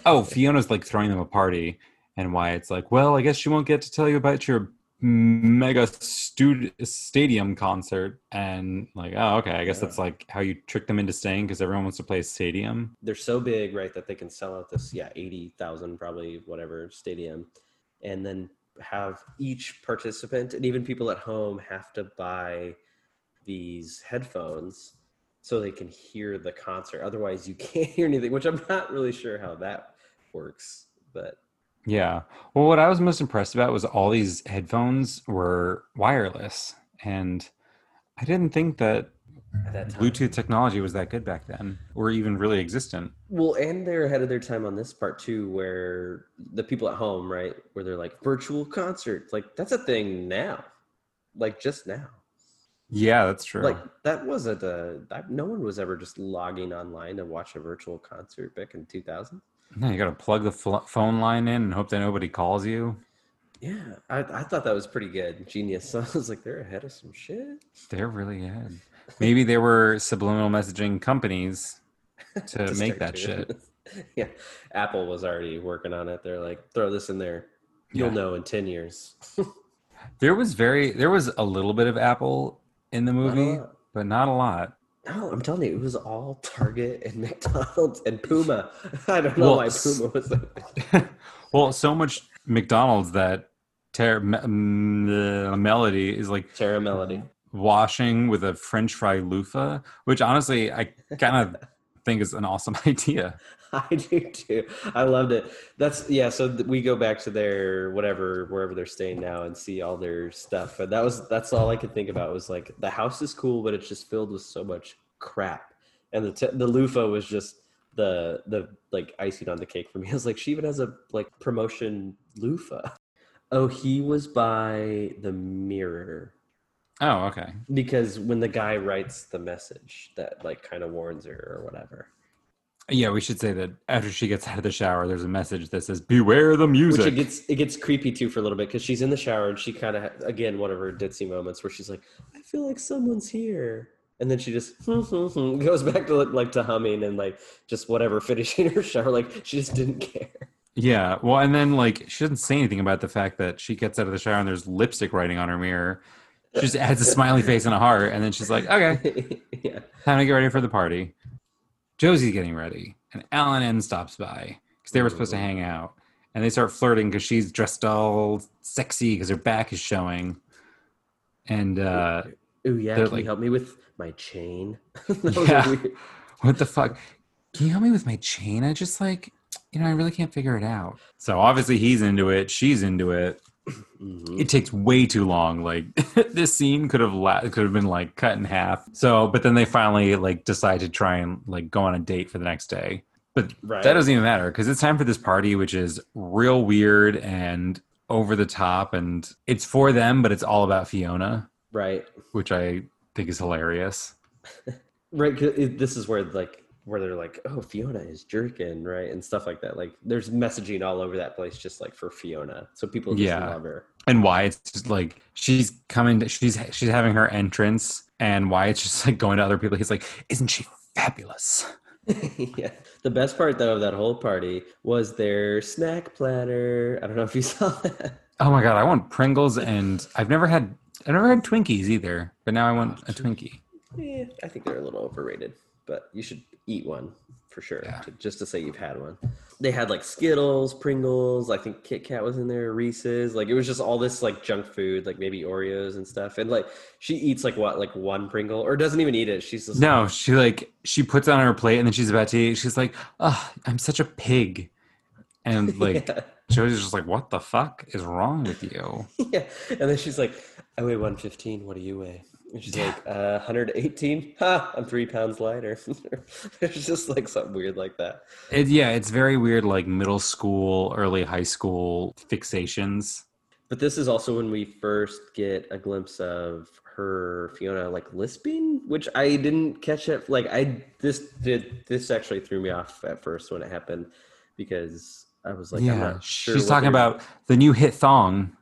Oh, Fiona's like throwing them a party, and Wyatt's like, well, I guess she won't get to tell you about your mega stud- stadium concert, and like, oh, okay, I guess that's like how you trick them into staying because everyone wants to play a stadium. They're so big, right, that they can sell out this yeah eighty thousand probably whatever stadium, and then have each participant and even people at home have to buy these headphones so they can hear the concert. Otherwise, you can't hear anything, which I'm not really sure how that works. But yeah. Well, what I was most impressed about was all these headphones were wireless. And I didn't think that Bluetooth technology was that good back then or even really existent. Well, and they're ahead of their time on this part too, where the people at home, right, where they're like virtual concerts, like that's a thing now, like just now. Yeah, that's true. Like that wasn't a, that, no one was ever just logging online to watch a virtual concert back in two thousand. No, you got to plug the f- phone line in and hope that nobody calls you. Yeah, I, I thought that was pretty good. Genius. So I was like, they're ahead of some shit. They're really ahead. Maybe they were subliminal messaging companies to, to make that shit. Yeah. Apple was already working on it. They're like, throw this in there. You'll yeah. know in ten years. There was very, there was a little bit of Apple in the movie, not but not a lot. No, I'm telling you, it was all Target and McDonald's and Puma. I don't know well, why Puma was that. Well, so much McDonald's that Tara me, Melody is like Tara Melody washing with a French fry loofah, which honestly I kind of think is an awesome idea. I do too. I loved it. That's yeah. So we go back to their whatever, wherever they're staying now, and see all their stuff. And that was that's all I could think about was like the house is cool, but it's just filled with so much crap. And the t- the loofah was just the the like icing on the cake for me. I was like, she even has a like promotion loofah. Oh, he was by the mirror. Oh, okay. Because when the guy writes the message that like kind of warns her or whatever. Yeah, we should say that after she gets out of the shower, there's a message that says, beware the music. Which it gets, it gets creepy too for a little bit because she's in the shower and she kind of, again, one of her ditzy moments where she's like, I feel like someone's here. And then she just hmm, hmm, hmm, goes back to like to humming and like just whatever, finishing her shower. Like she just didn't care. Yeah. Well, and then like she doesn't say anything about the fact that she gets out of the shower and there's lipstick writing on her mirror. She just adds a smiley face and a heart, and then she's like, okay, yeah. Time to get ready for the party. Josie's getting ready, and Alan M stops by because they were supposed to hang out, and they start flirting because she's dressed all sexy because her back is showing. And, uh, oh, yeah, can like, you help me with my chain? Yeah. Weird. What the fuck? Can you help me with my chain? I just, like, you know, I really can't figure it out. So obviously he's into it, she's into it. Mm-hmm. It takes way too long. Like this scene could have la- could have been like cut in half. So, but then they finally like decide to try and like go on a date for the next day. But right. That doesn't even matter because it's time for this party, which is real weird and over the top, and it's for them, but it's all about Fiona, right? Which I think is hilarious. Right. This is where like. Where they're like, oh, Fiona is jerking, right? And stuff like that. Like, there's messaging all over that place just, like, for Fiona. So people just yeah. love her. And Wyatt's just, like, she's coming, to, she's she's having her entrance, and Wyatt's just, like, going to other people. He's like, isn't she fabulous? Yeah. The best part, though, of that whole party was their snack platter. I don't know if you saw that. Oh, my God. I want Pringles, and I've never had, I've never had Twinkies either. But now I want a Twinkie. Yeah, I think they're a little overrated. But you should eat one for sure, yeah. to, just to say you've had one. They had like Skittles, Pringles, I think Kit Kat was in there, Reese's. Like it was just all this like junk food, like maybe Oreos and stuff. And like she eats like what, like one Pringle or doesn't even eat it. She's just no, like, she like, she puts it on her plate and then she's about to eat. She's like, oh, I'm such a pig. And like, yeah. Josie's just like, what the fuck is wrong with you? Yeah. And then she's like, I weigh one fifteen. What do you weigh? And she's yeah. like, uh, one hundred eighteen? Ha! I'm three pounds lighter. It's just like something weird like that. It, yeah, it's very weird, like middle school, early high school fixations. But this is also when we first get a glimpse of her, Fiona, like lisping, which I didn't catch it. Like I, this did, this actually threw me off at first when it happened because I was like, yeah, I'm not sure. She's talking about the new hit thong.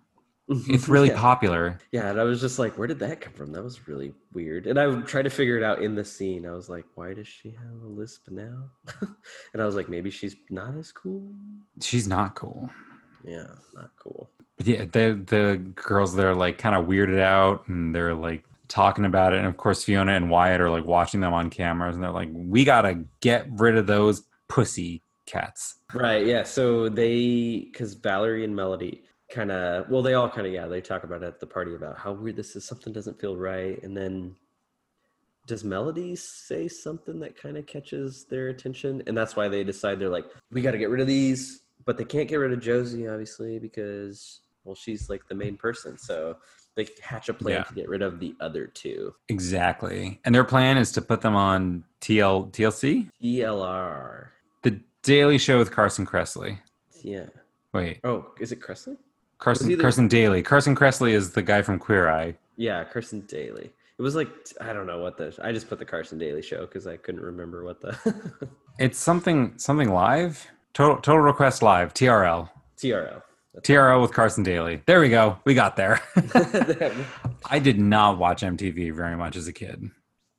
It's really yeah. popular. Yeah, and I was just like, where did that come from? That was really weird. And I tried to figure it out in the scene. I was like, why does she have a lisp now? And I was like, maybe she's not as cool. She's not cool. Yeah, not cool. But yeah, the the girls, they're like kind of weirded out and they're like talking about it. And of course, Fiona and Wyatt are like watching them on cameras and they're like, we gotta get rid of those pussy cats. Right, yeah. So they, because Valerie and Melody... kind of well they all kind of yeah they talk about it at the party about how weird this is, something doesn't feel right. And then does Melody say something that kind of catches their attention? And that's why they decide they're like, we got to get rid of these. But they can't get rid of Josie, obviously, because, well, she's like the main person. So they hatch a plan yeah. to get rid of the other two. Exactly. And their plan is to put them on T L T L C? T L R. The Daily Show with Carson Kressley. Yeah. Wait. Oh, is it Kressley? Carson either- Carson Daly. Carson Kressley is the guy from Queer Eye. Yeah, Carson Daly. It was like, I don't know what the, I just put the Carson Daly Show because I couldn't remember what the. It's something, something live. Total, total request live. T R L. T R L. That's T R L with Carson Daly. There we go. We got there. I did not watch M T V very much as a kid.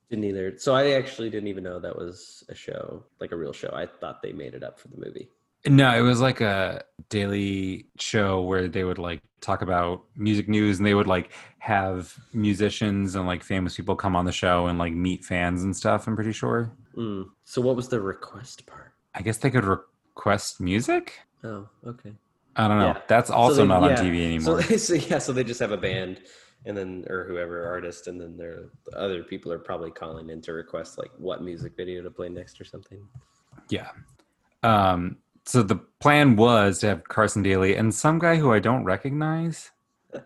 Didn't either. So I actually didn't even know that was a show, like a real show. I thought they made it up for the movie. No, it was like a daily show where they would like talk about music news, and they would like have musicians and like famous people come on the show and like meet fans and stuff, I'm pretty sure. Mm. So what was the request part? I guess they could request music? Oh, okay. I don't know. Yeah. That's also so they, not yeah. on T V anymore. So, so, yeah, so they just have a band and then, or whoever, artist, and then the other people are probably calling in to request like what music video to play next or something. Yeah. Um, So the plan was to have Carson Daly and some guy who I don't recognize. I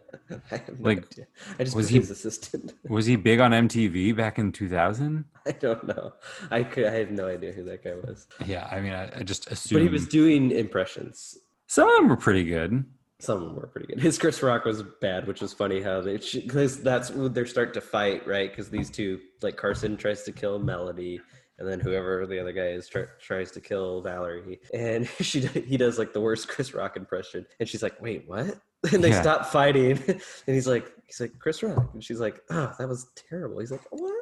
have no like, idea. I just was he, his assistant. Was he big on M T V back in two thousand? I don't know. I could. I have no idea who that guy was. Yeah, I mean, I, I just assumed. But he was doing impressions. Some of them were pretty good. Some of them were pretty good. His Chris Rock was bad, which was funny how they because that's when they start to fight, right? Because these two, like Carson tries to kill Melody. And then whoever the other guy is tr- tries to kill Valerie, and she he does like the worst Chris Rock impression, and she's like, "Wait, what?" And they yeah. stop fighting, and he's like, "He's like Chris Rock," and she's like, "Oh, that was terrible." He's like, "What?"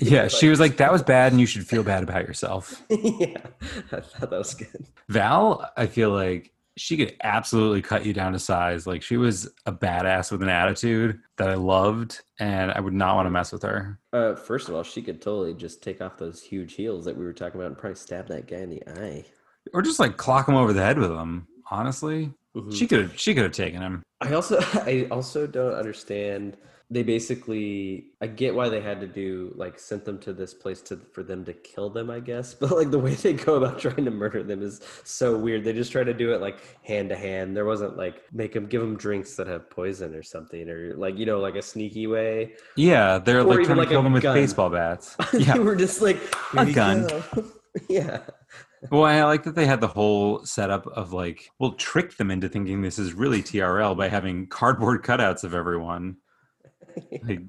Yeah, she was like, "That was bad, and you should feel bad about yourself." Yeah, I thought that was good. Val, I feel like she could absolutely cut you down to size. Like she was a badass with an attitude that I loved, and I would not want to mess with her. Uh, first of all, she could totally just take off those huge heels that we were talking about and probably stab that guy in the eye, or just like clock him over the head with them. Honestly, mm-hmm. she could have, she could have taken him. I also, I also don't understand. They basically, I get why they had to do, like, sent them to this place to for them to kill them, I guess. But, like, the way they go about trying to murder them is so weird. They just try to do it, like, hand-to-hand. There wasn't, like, make them, give them drinks that have poison or something. Or, like, you know, like a sneaky way. Yeah, they're, or like, trying like to kill them with gun. Baseball bats. Yeah. They were just, like, a gun. Yeah. Well, I like that they had the whole setup of, like, we'll trick them into thinking this is really T R L by having cardboard cutouts of everyone. Like,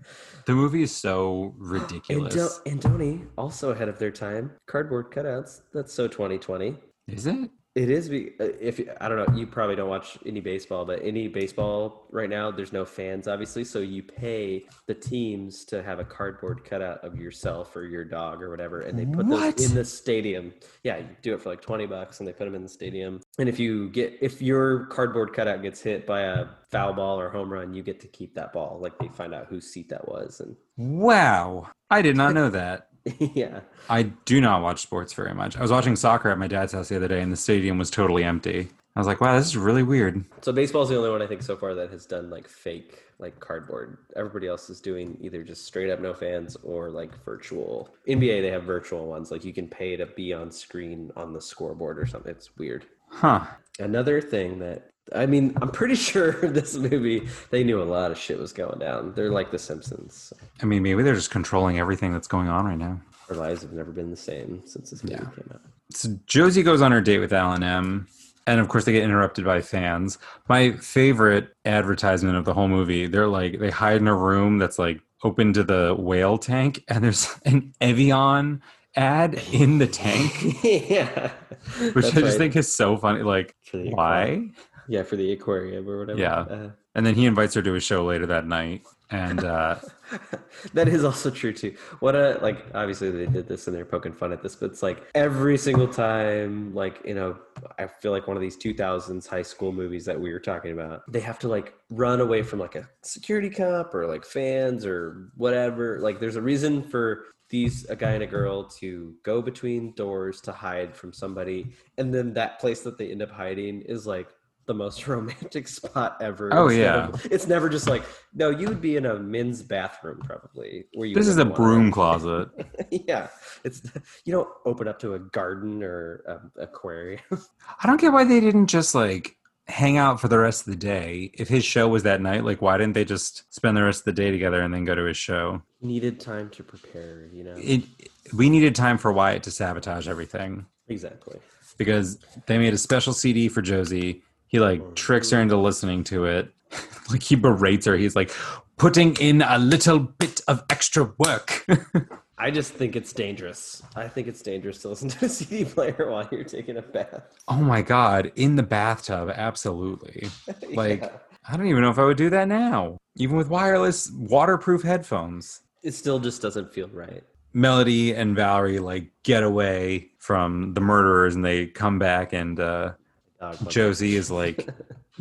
the movie is so ridiculous. And, Don- and Donnie, also ahead of their time, cardboard cutouts. That's so twenty twenty. Is it? It is. If I don't know, you probably don't watch any baseball, but any baseball right now, there's no fans, obviously. So you pay the teams to have a cardboard cutout of yourself or your dog or whatever, and they put what? Those in the stadium. Yeah, you do it for like twenty bucks, and they put them in the stadium. And if you get, if your cardboard cutout gets hit by a foul ball or home run, you get to keep that ball. Like they find out whose seat that was. And wow, I did not know that. Yeah. I do not watch sports very much. I was watching soccer at my dad's house the other day, and the stadium was totally empty. I was like, wow, this is really weird. So baseball's the only one I think so far that has done like fake, like cardboard. Everybody else is doing either just straight up no fans or like virtual. N B A, they have virtual ones. Like you can pay to be on screen on the scoreboard or something. It's weird. Huh. Another thing that, I mean, I'm pretty sure this movie, they knew a lot of shit was going down. They're like The Simpsons. I mean, maybe they're just controlling everything that's going on right now. Our lives have never been the same since this movie yeah. came out. So Josie goes on her date with Alan M. And of course, they get interrupted by fans. My favorite advertisement of the whole movie, they're like, they hide in a room that's like open to the whale tank. And there's an Evian ad in the tank. Yeah. Which that's I just right. think is so funny. Like, why? Yeah, for the aquarium or whatever. Yeah. Uh, and then he invites her to a show later that night. And uh, that is also true, too. What a, like, obviously they did this and they're poking fun at this, but it's like every single time, like, you know, I feel like one of these two thousands high school movies that we were talking about, they have to like run away from like a security cop or like fans or whatever. Like there's a reason for these, a guy and a girl to go between doors to hide from somebody. And then that place that they end up hiding is like the most romantic spot ever. Oh yeah, of, it's never just like, no, you would be in a men's bathroom probably. Where you this is a broom it. closet. Yeah, it's you don't open up to a garden or a aquarium. I don't get why they didn't just like hang out for the rest of the day. If his show was that night, like why didn't they just spend the rest of the day together and then go to his show? Needed time to prepare, you know. It we needed time for Wyatt to sabotage everything. Exactly. Because they made a special C D for Josie. He like tricks her into listening to it. Like he berates her. He's like putting in a little bit of extra work. I just think it's dangerous. I think it's dangerous to listen to a C D player while you're taking a bath. Oh my God. In the bathtub. Absolutely. Like, yeah. I don't even know if I would do that now. Even with wireless waterproof headphones. It still just doesn't feel right. Melody and Valerie like get away from the murderers and they come back and uh, Josie is like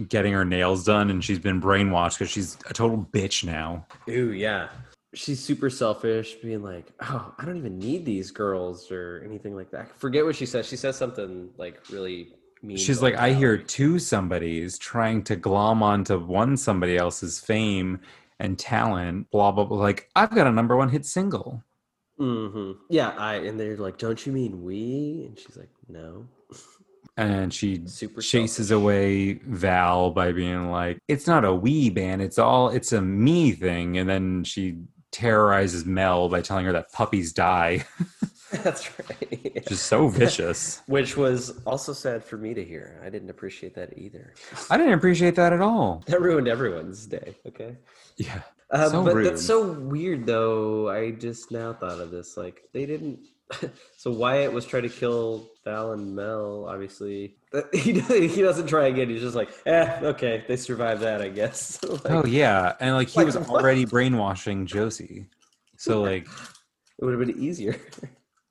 getting her nails done and she's been brainwashed because she's a total bitch now. Ooh, yeah. She's super selfish, being like, oh, I don't even need these girls or anything like that. I forget what she says. She says something like really mean. She's like, I hear two somebodies trying to glom onto one somebody else's fame and talent, blah, blah, blah. Like, I've got a number one hit single. Mm-hmm. Yeah, I and they're like, don't you mean we? And she's like, no. And she super chases selfish. away Val by being like, it's not a we band. It's all, it's a me thing. And then she terrorizes Mel by telling her that puppies die. That's right. Yeah. Just so vicious. Which was also sad for me to hear. I didn't appreciate that either. I didn't appreciate that at all. That ruined everyone's day. Okay. Yeah. Uh, so but rude. That's so weird, though. I just now thought of this. Like, they didn't. So Wyatt was trying to kill Val and Mel, obviously. He he doesn't try again. He's just like, eh, okay, they survived that, I guess. Like, oh, yeah. And, like, he like, was what? already brainwashing Josie. So, like. It would have been easier.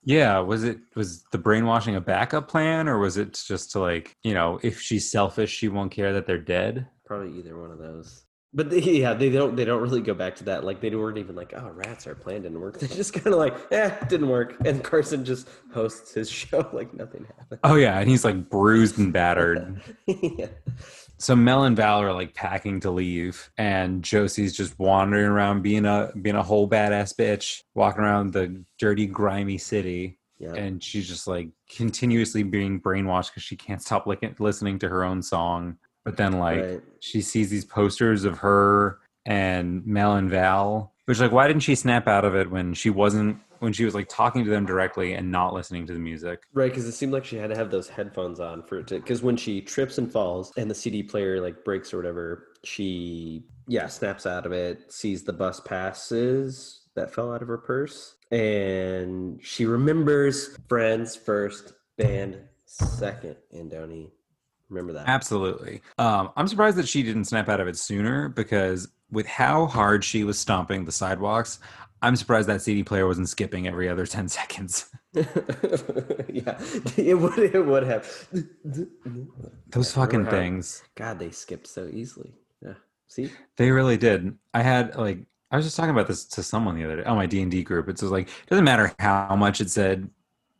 Yeah. Was it was the brainwashing a backup plan, or was it just to, like, you know, if she's selfish, she won't care that they're dead? Probably either one of those. But they, yeah, they don't they don't really go back to that. Like, they weren't even like, oh, rats, our plan didn't work. They just kind of like, eh, didn't work. And Carson just hosts his show like nothing happened. Oh, yeah. And he's like bruised and battered. Yeah. So Mel and Val are like packing to leave. And Josie's just wandering around being a being a whole badass bitch, walking around the dirty, grimy city. Yeah. And she's just like continuously being brainwashed because she can't stop like, listening to her own song. But then, like, right. She sees these posters of her and Mel and Val, which, like, why didn't she snap out of it when she wasn't, when she was, like, talking to them directly and not listening to the music? Right, because it seemed like she had to have those headphones on for it to, because when she trips and falls and the C D player, like, breaks or whatever, she, yeah, snaps out of it, sees the bus passes that fell out of her purse, and she remembers friends first, band second, and Downey. Remember that. Absolutely. Um, I'm surprised that she didn't snap out of it sooner, because with how hard she was stomping the sidewalks, I'm surprised that C D player wasn't skipping every other ten seconds. Yeah, it would, it would have. Those yeah, fucking things. How, God, they skipped so easily. Yeah. See? They really did. I had like, I was just talking about this to someone the other day on my D and D group. It's just like, it doesn't matter how much it said.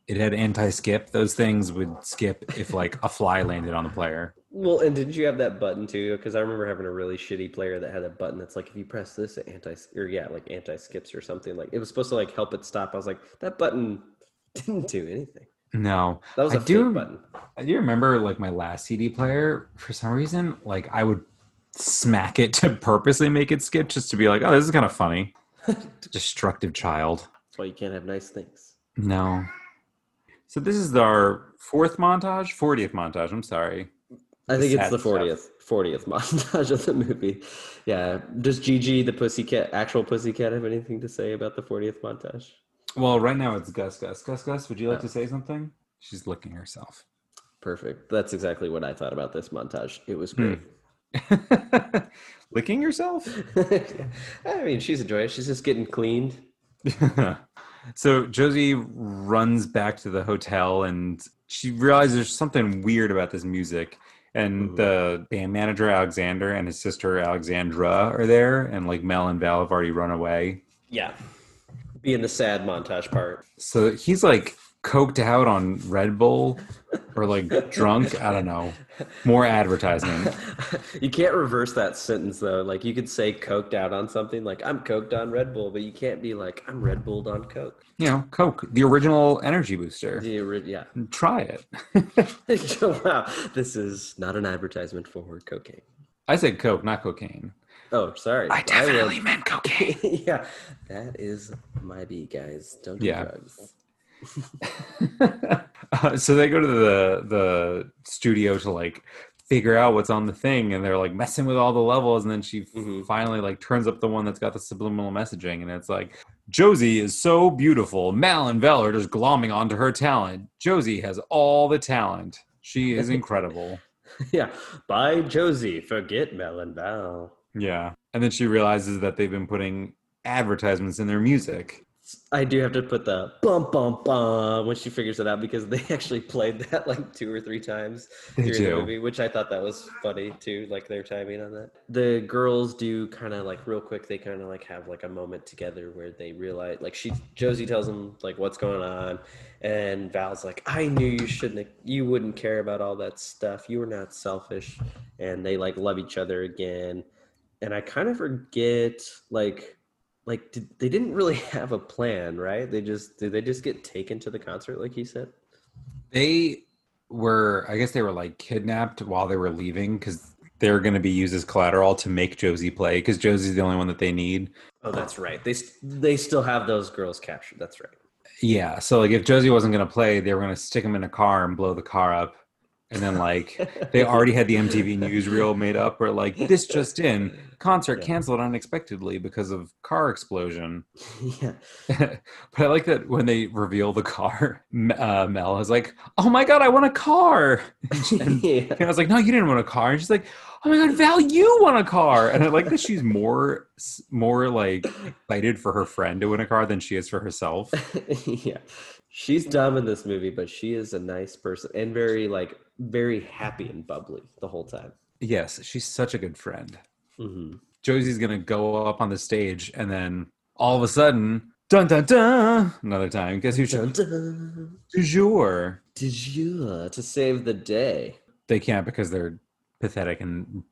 It had anti-skip. Those things would skip if, like, a fly landed on the player. Well, and didn't you have that button, too? Because I remember having a really shitty player that had a button that's like, if you press this, it anti or yeah, like, anti-skips or something. Like, it was supposed to, like, help it stop. I was like, that button didn't do anything. No. That was a I fake do, button. I do remember, like, my last C D player, for some reason, like, I would smack it to purposely make it skip just to be like, oh, this is kind of funny. Destructive child. That's why you can't have nice things. No. So this is our fourth montage? fortieth montage, I'm sorry. I think it's the fortieth fortieth montage of the movie. Yeah. Does Gigi, the pussycat, actual pussycat, have anything to say about the fortieth montage? Well, right now it's Gus, Gus. Gus, Gus, would you like oh. to say something? She's licking herself. Perfect. That's exactly what I thought about this montage. It was great. Hmm. Licking yourself? I mean, she's a joy. She's just getting cleaned. So Josie runs back to the hotel and she realizes there's something weird about this music. And Ooh. the band manager, Alexander, and his sister, Alexandra, are there. And like Mel and Val have already run away. Yeah. Being the sad montage part. So he's like coked out on Red Bull or like drunk. I don't know. More advertisement. You can't reverse that sentence though. Like you could say coked out on something like I'm coked on Red Bull, but you can't be like I'm Red Bulled on Coke. You know, Coke, the original energy booster. The ori- yeah. Try it. Wow. This is not an advertisement for cocaine. I said Coke, not cocaine. Oh, sorry. I definitely I meant cocaine. Yeah. That is my B, guys. Don't do yeah. drugs. uh, so they go to the the studio to like figure out what's on the thing, and they're like messing with all the levels, and then she mm-hmm. finally like turns up the one that's got the subliminal messaging, and it's like Josie is so beautiful. Mal and Val are just glomming onto her talent. Josie has all the talent. She is incredible. Yeah. Bye, Josie. Forget Mal and Val. Yeah. And then she realizes that they've been putting advertisements in their music. I do have to put the bum bum bum when she figures it out, because they actually played that like two or three times during the movie, which I thought that was funny too, like their timing on that. The girls do kind of like real quick, they kind of like have like a moment together where they realize like she Josie tells them like what's going on, and Val's like, I knew you shouldn't you wouldn't care about all that stuff. You were not selfish. And they like love each other again. And I kind of forget like Like did, they didn't really have a plan, right? They just did. They just get taken to the concert, like you said. They were, I guess, they were like kidnapped while they were leaving, because they're going to be used as collateral to make Josie play, because Josie's the only one that they need. Oh, that's right. They they still have those girls captured. That's right. Yeah. So like, if Josie wasn't going to play, they were going to stick him in a car and blow the car up. And then, like, they already had the M T V News reel made up where, like, this just in, concert yeah. canceled unexpectedly because of car explosion. Yeah. But I like that when they reveal the car, uh, Mel is like, oh, my God, I want a car. And, she, and, yeah. and I was like, no, you didn't want a car. And she's like, oh, my God, Val, you want a car. And I like that she's more, more like, excited for her friend to win a car than she is for herself. Yeah. She's dumb in this movie, but she is a nice person and very, like, very happy and bubbly the whole time. Yes, she's such a good friend. Mm-hmm. Josie's going to go up on the stage, and then all of a sudden, dun-dun-dun, another time. Guess who shows up? DuJour. DuJour, to save the day. They can't, because they're pathetic and,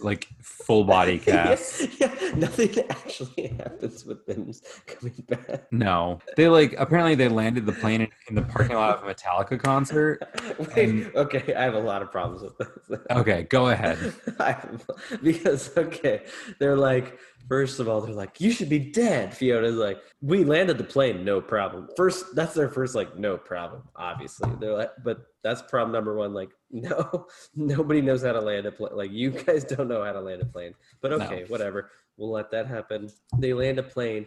like, full-body cast. yeah, yeah, nothing actually happens with them coming back. No. They, like, apparently they landed the plane in, in the parking lot of a Metallica concert. Wait, and... okay, I have a lot of problems with this. Okay, go ahead. I, because, okay, they're like, first of all, they're like, you should be dead. Fiona's like, we landed the plane, no problem. First, that's their first, like, no problem, obviously. They're like, but that's problem number one, like, no, nobody knows how to land a plane. Like, you guys don't know how to land a plane. But okay, no. Whatever. We'll let that happen. They land a plane.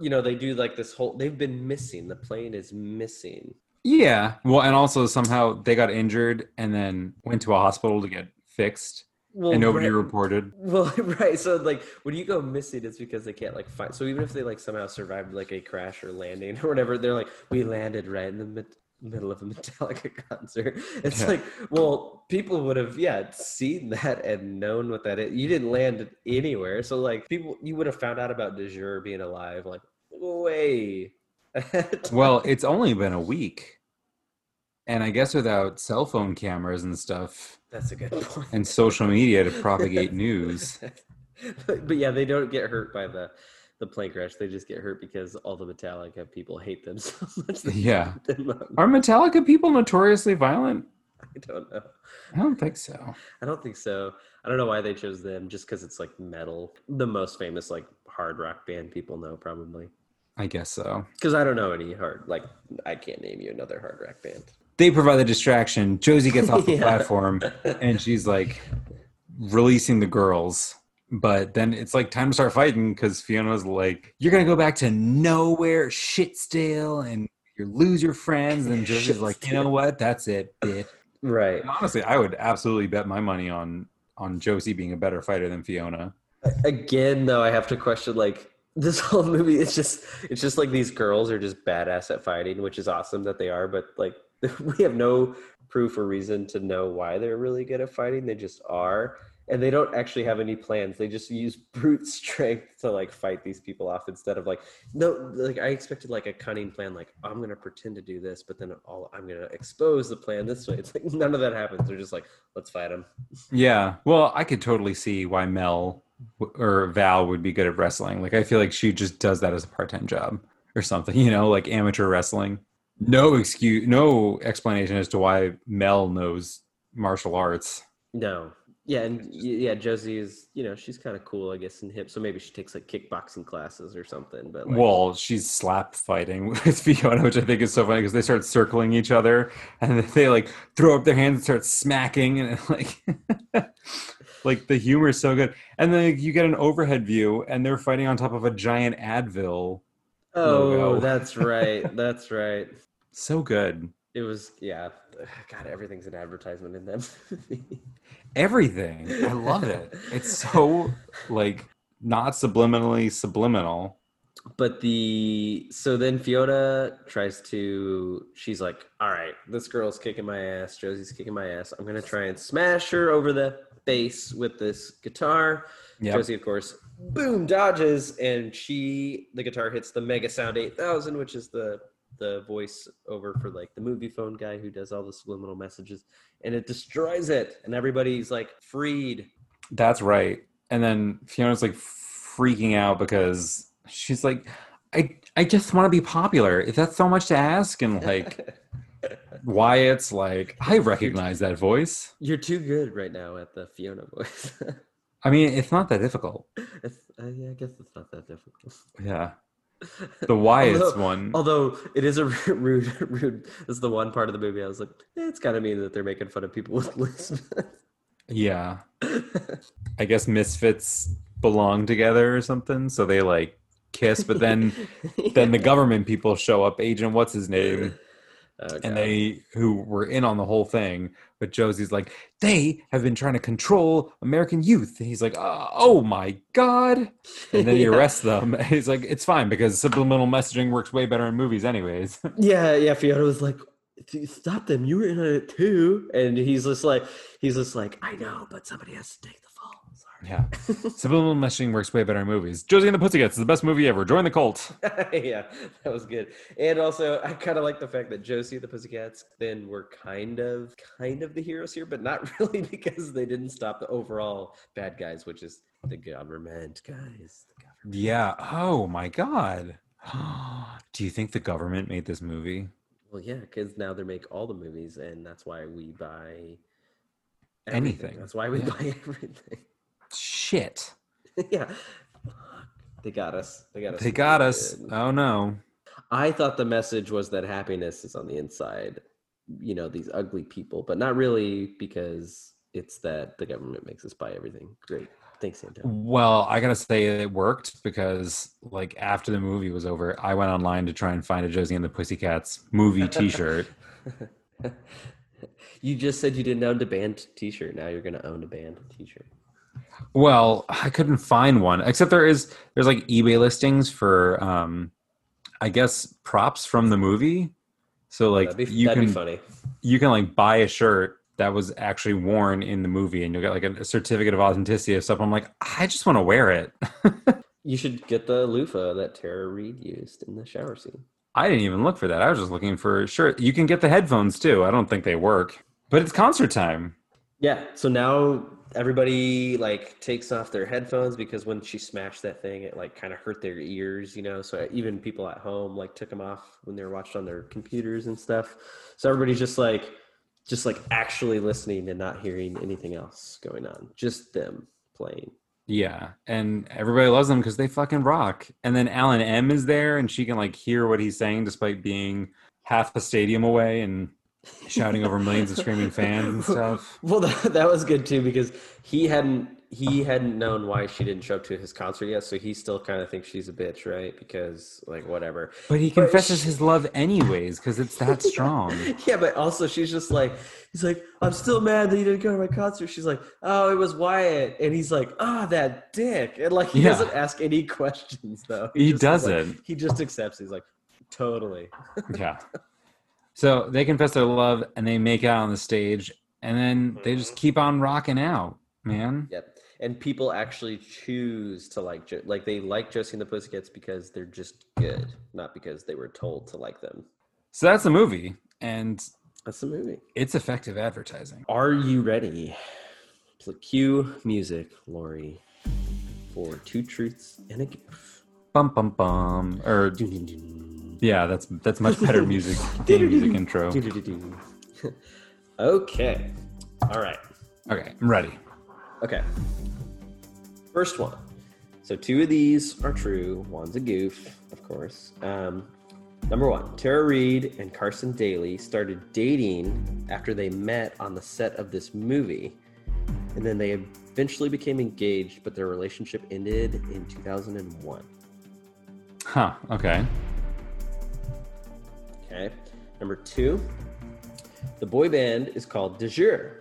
You know, they do like this whole, they've been missing. The plane is missing. Yeah. Well, and also somehow they got injured and then went to a hospital to get fixed. Well, and nobody right, reported. Well, right. So, like, when you go missing, it's because they can't, like, find. So even if they, like, somehow survived, like, a crash or landing or whatever, they're like, we landed right in the mid- middle of a Metallica concert. It's yeah. like, well, people would have yeah seen that and known what that is. You didn't land anywhere, so like people, you would have found out about DuJour being alive like way. Well, it's only been a week, and I guess without cell phone cameras and stuff. That's a good point. And social media to propagate news. But, but yeah, they don't get hurt by the The plane crash. They just get hurt because all the Metallica people hate them so much. Yeah. Are Metallica people notoriously violent? I don't know. I don't think so. I don't think so. I don't know why they chose them, just because it's like metal. The most famous like hard rock band people know, probably. I guess so. Because I don't know any hard, like I can't name you another hard rock band. They provide the distraction. Josie gets off the yeah. platform and she's like releasing the girls. But then it's like time to start fighting, because Fiona's like, you're going to go back to nowhere, shitstale, and you lose your friends. And Josie's like, you know what? That's it, bitch. Right. And honestly, I would absolutely bet my money on, on Josie being a better fighter than Fiona. Again, though, I have to question, like, this whole movie, it's just, it's just like these girls are just badass at fighting, which is awesome that they are. But, like, we have no proof or reason to know why they're really good at fighting. They just are. And they don't actually have any plans. They just use brute strength to like fight these people off instead of like, no, like I expected like a cunning plan, like I'm going to pretend to do this, but then all I'm going to expose the plan this way. It's like none of that happens. They're just like, let's fight them. Yeah. Well, I could totally see why Mel or Val would be good at wrestling. Like I feel like she just does that as a part-time job or something, you know, like amateur wrestling. No excuse, no explanation as to why Mel knows martial arts. No. Yeah, and yeah, Josie is, you know, she's kind of cool, I guess, and hip. So maybe she takes like kickboxing classes or something. But like, well, she's slap fighting with Fiona, which I think is so funny because they start circling each other and they like throw up their hands and start smacking, and like, like the humor is so good. And then like, you get an overhead view, and they're fighting on top of a giant Advil. Oh, logo. That's right, that's right. So good. It was, yeah. God, everything's an advertisement in them. Everything. I love it. It's so, like, not subliminally subliminal. But the, so then Fiona tries to, she's like, all right, this girl's kicking my ass. Josie's kicking my ass. I'm going to try and smash her over the face with this guitar. Yep. Josie, of course, boom, dodges. And she, the guitar hits the Mega Sound eight thousand, which is the, the voice over for like the movie phone guy who does all the subliminal messages, and it destroys it, and everybody's like freed. That's right. And then Fiona's like freaking out because she's like, I I just want to be popular. Is that so much to ask? And like Wyatt's like, I recognize that voice. You're too good right now at the Fiona voice. I mean, it's not that difficult. It's, uh, yeah, I guess it's not that difficult. Yeah. The Wyatt's although, one. Although it is a rude, rude. This is the one part of the movie I was like, eh, it's got to mean that they're making fun of people with lisps. Yeah. I guess misfits belong together or something, so they like kiss, but then yeah. then the government people show up, Agent What's His Name, okay. And they who were in on the whole thing. But Josie's like, they have been trying to control American youth. And he's like, oh, oh my God. And then he yeah. arrests them. And he's like, it's fine because subliminal messaging works way better in movies anyways. Yeah, yeah. Fiona was like, stop them. You were in on it too. And he's just like, he's just like, I know, but somebody has to take the fall. Sorry. Yeah. Subliminal messaging works way better in movies. Josie and the Pussycats is the best movie ever. Join the cult. Yeah, that was good. And also, I kind of like the fact that Josie and the Pussycats then were kind of, kind of the heroes here, but not really because they didn't stop the overall bad guys, which is the government, guys. The government. Yeah. Oh my God. Do you think the government made this movie? Well, yeah, because now they make all the movies, and that's why we buy everything. Anything. That's why we yeah. buy everything. Shit. Yeah. They got us. They got us. They got us. Oh, no. I thought the message was that happiness is on the inside, you know, these ugly people, but not really, because it's that the government makes us buy everything. Great. Thanks, Anton. Well, I gotta say it worked because, like, after the movie was over, I went online to try and find a Josie and the Pussycats movie T-shirt. You just said you didn't own a band T-shirt. Now you're gonna own a band T-shirt. Well, I couldn't find one, except there is there's like eBay listings for, um, I guess, props from the movie. So like, oh, that'd be, you that'd can be funny. You can like buy a shirt that was actually worn in the movie, and you'll get like a certificate of authenticity of stuff. I'm like, I just want to wear it. You should get the loofah that Tara Reid used in the shower scene. I didn't even look for that. I was just looking for a shirt. You can get the headphones too. I don't think they work, but it's concert time. Yeah. So now everybody like takes off their headphones because when she smashed that thing, it like kind of hurt their ears, you know? So even people at home like took them off when they were watched on their computers and stuff. So everybody's just like, Just like actually listening and not hearing anything else going on. Just them playing. Yeah. And everybody loves them because they fucking rock. And then Alan M is there and she can like hear what he's saying despite being half a stadium away and shouting over millions of screaming fans and stuff. Well, that, that was good too because he hadn't he hadn't known why she didn't show up to his concert yet. So he still kind of thinks she's a bitch, right? Because like whatever. But he confesses but she, his love anyways because it's that strong. Yeah, but also she's just like, he's like, I'm still mad that you didn't go to my concert. She's like, oh, it was Wyatt. And he's like, oh, that dick. And like he yeah. doesn't ask any questions though. He, he doesn't. Like, he just accepts. He's like, totally. Yeah. So they confess their love and they make out on the stage and then they just keep on rocking out. man. Yep. And people actually choose to like, jo- like they like Josie and the Pussycats because they're just good, not because they were told to like them. So that's the movie, and that's the movie. It's effective advertising. Are you ready? So cue music, Lori, for Two Truths and a Goof. Bum bum bum. Or yeah, that's that's much better music than music intro. Okay. All right. Okay, I'm ready. Okay. First one. So two of these are true. One's a goof, of course. Um, number one, Tara Reid and Carson Daly started dating after they met on the set of this movie. And then they eventually became engaged, but their relationship ended in two thousand one. Huh, okay. Okay. Number two, the boy band is called DuJour.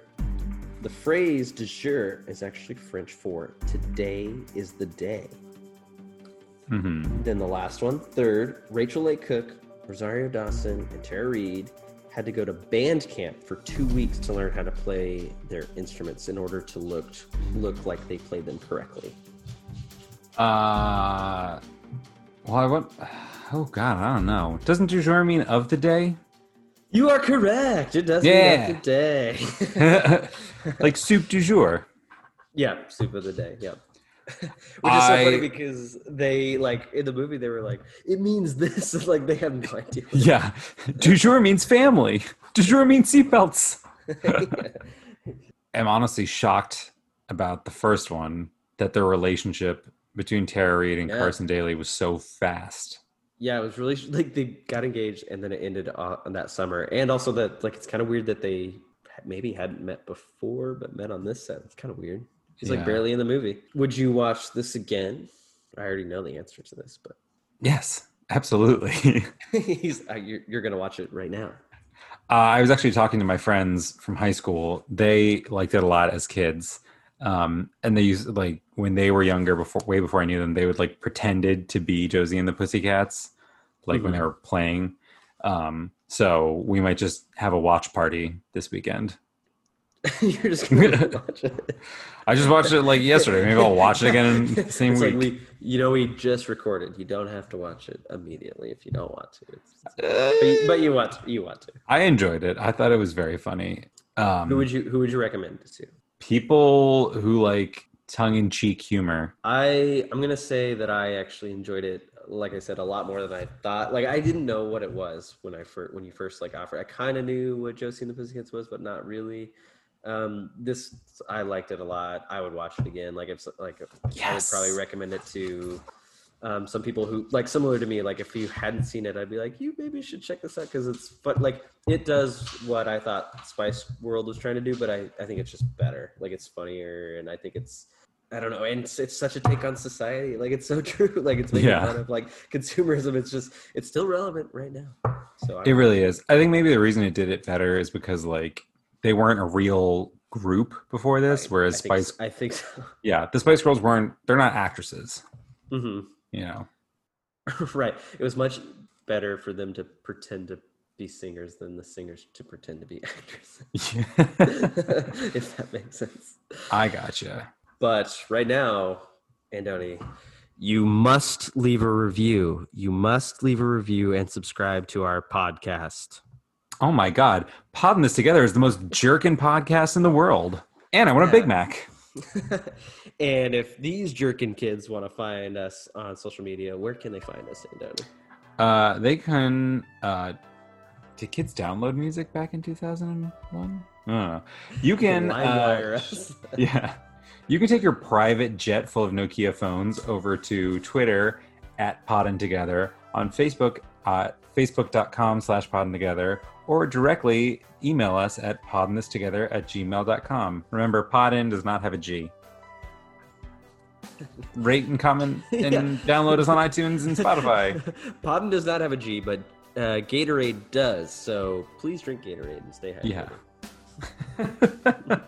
The phrase DuJour is actually French for today is the day. Mm-hmm. Then the last one, third, Rachel Lake Cook, Rosario Dawson, and Tara Reid had to go to band camp for two weeks to learn how to play their instruments in order to look look like they played them correctly. Uh, well, I went, oh God, I don't know. Doesn't DuJour mean of the day? You are correct. It does yeah. mean of the day. Like soup du jour. Yeah, soup of the day, yeah. Which I, is so funny because they, like, in the movie, they were like, it means this. Like, they have no idea. Yeah. Du jour means family. Du jour means seatbelts. Yeah. I'm honestly shocked about the first one, that their relationship between Tara Reid and yeah. Carson Daly was so fast. Yeah, it was really, like, they got engaged and then it ended on that summer. And also that, like, it's kind of weird that they maybe hadn't met before, but met on this set. It's kind of weird. He's yeah. like barely in the movie. Would you watch this again? I already know the answer to this, but yes, absolutely. He's uh, you're, you're going to watch it right now. Uh, I was actually talking to my friends from high school. They liked it a lot as kids, um, and they used like when they were younger, before way before I knew them, they would like pretended to be Josie and the Pussycats, like mm-hmm. when they were playing. Um, so we might just have a watch party this weekend. You're just gonna watch it. I just watched it like yesterday. Maybe I'll watch it again in the same it's week. Like we, you know, we just recorded. You don't have to watch it immediately if you don't want to. Just, but, you, but you want to, you want to. I enjoyed it. I thought it was very funny. Um, who would you Who would you recommend it to? People who like tongue-in-cheek humor. I I'm gonna say that I actually enjoyed it. Like I said, a lot more than I thought. Like I didn't know what it was when I first when you first like offered. I kind of knew what Josie and the Pussycats was, but not really. Um, this, I liked it a lot. I would watch it again. Like, if, like, yes. I would probably recommend it to, um, some people who like similar to me, like if you hadn't seen it, I'd be like, you maybe should check this out. Cause it's fun. Like it does what I thought Spice World was trying to do, but I, I think it's just better. Like it's funnier. And I think it's, I don't know. And it's, it's such a take on society. Like it's so true. Like it's making yeah. fun of like consumerism. It's just, it's still relevant right now. So I it really is. I think maybe the reason it did it better is because like, they weren't a real group before this, right. whereas I Spice... Think so. I think so. Yeah, the Spice Girls weren't... They're not actresses. Mm-hmm. You know? Right. It was much better for them to pretend to be singers than the singers to pretend to be actresses. Yeah. If that makes sense. I gotcha. But right now, Andoni, you must leave a review. You must leave a review and subscribe to our podcast. Oh my God. Podding This Together is the most jerkin podcast in the world. And I want yeah. a Big Mac. And if these jerkin kids want to find us on social media, where can they find us, Andoni? Uh, they can... Uh, did kids download music back in two thousand one? I don't know. You can... uh, yeah. You can take your private jet full of Nokia phones over to Twitter at Podding Together, on Facebook at facebook.com slash Podding Together, or directly email us at poddingthistogether at gmail dot com. Remember, Poddin does not have a G. Rate and comment and yeah. download us on iTunes and Spotify. Poddin does not have a G, but uh, Gatorade does. So please drink Gatorade and stay hydrated. Yeah.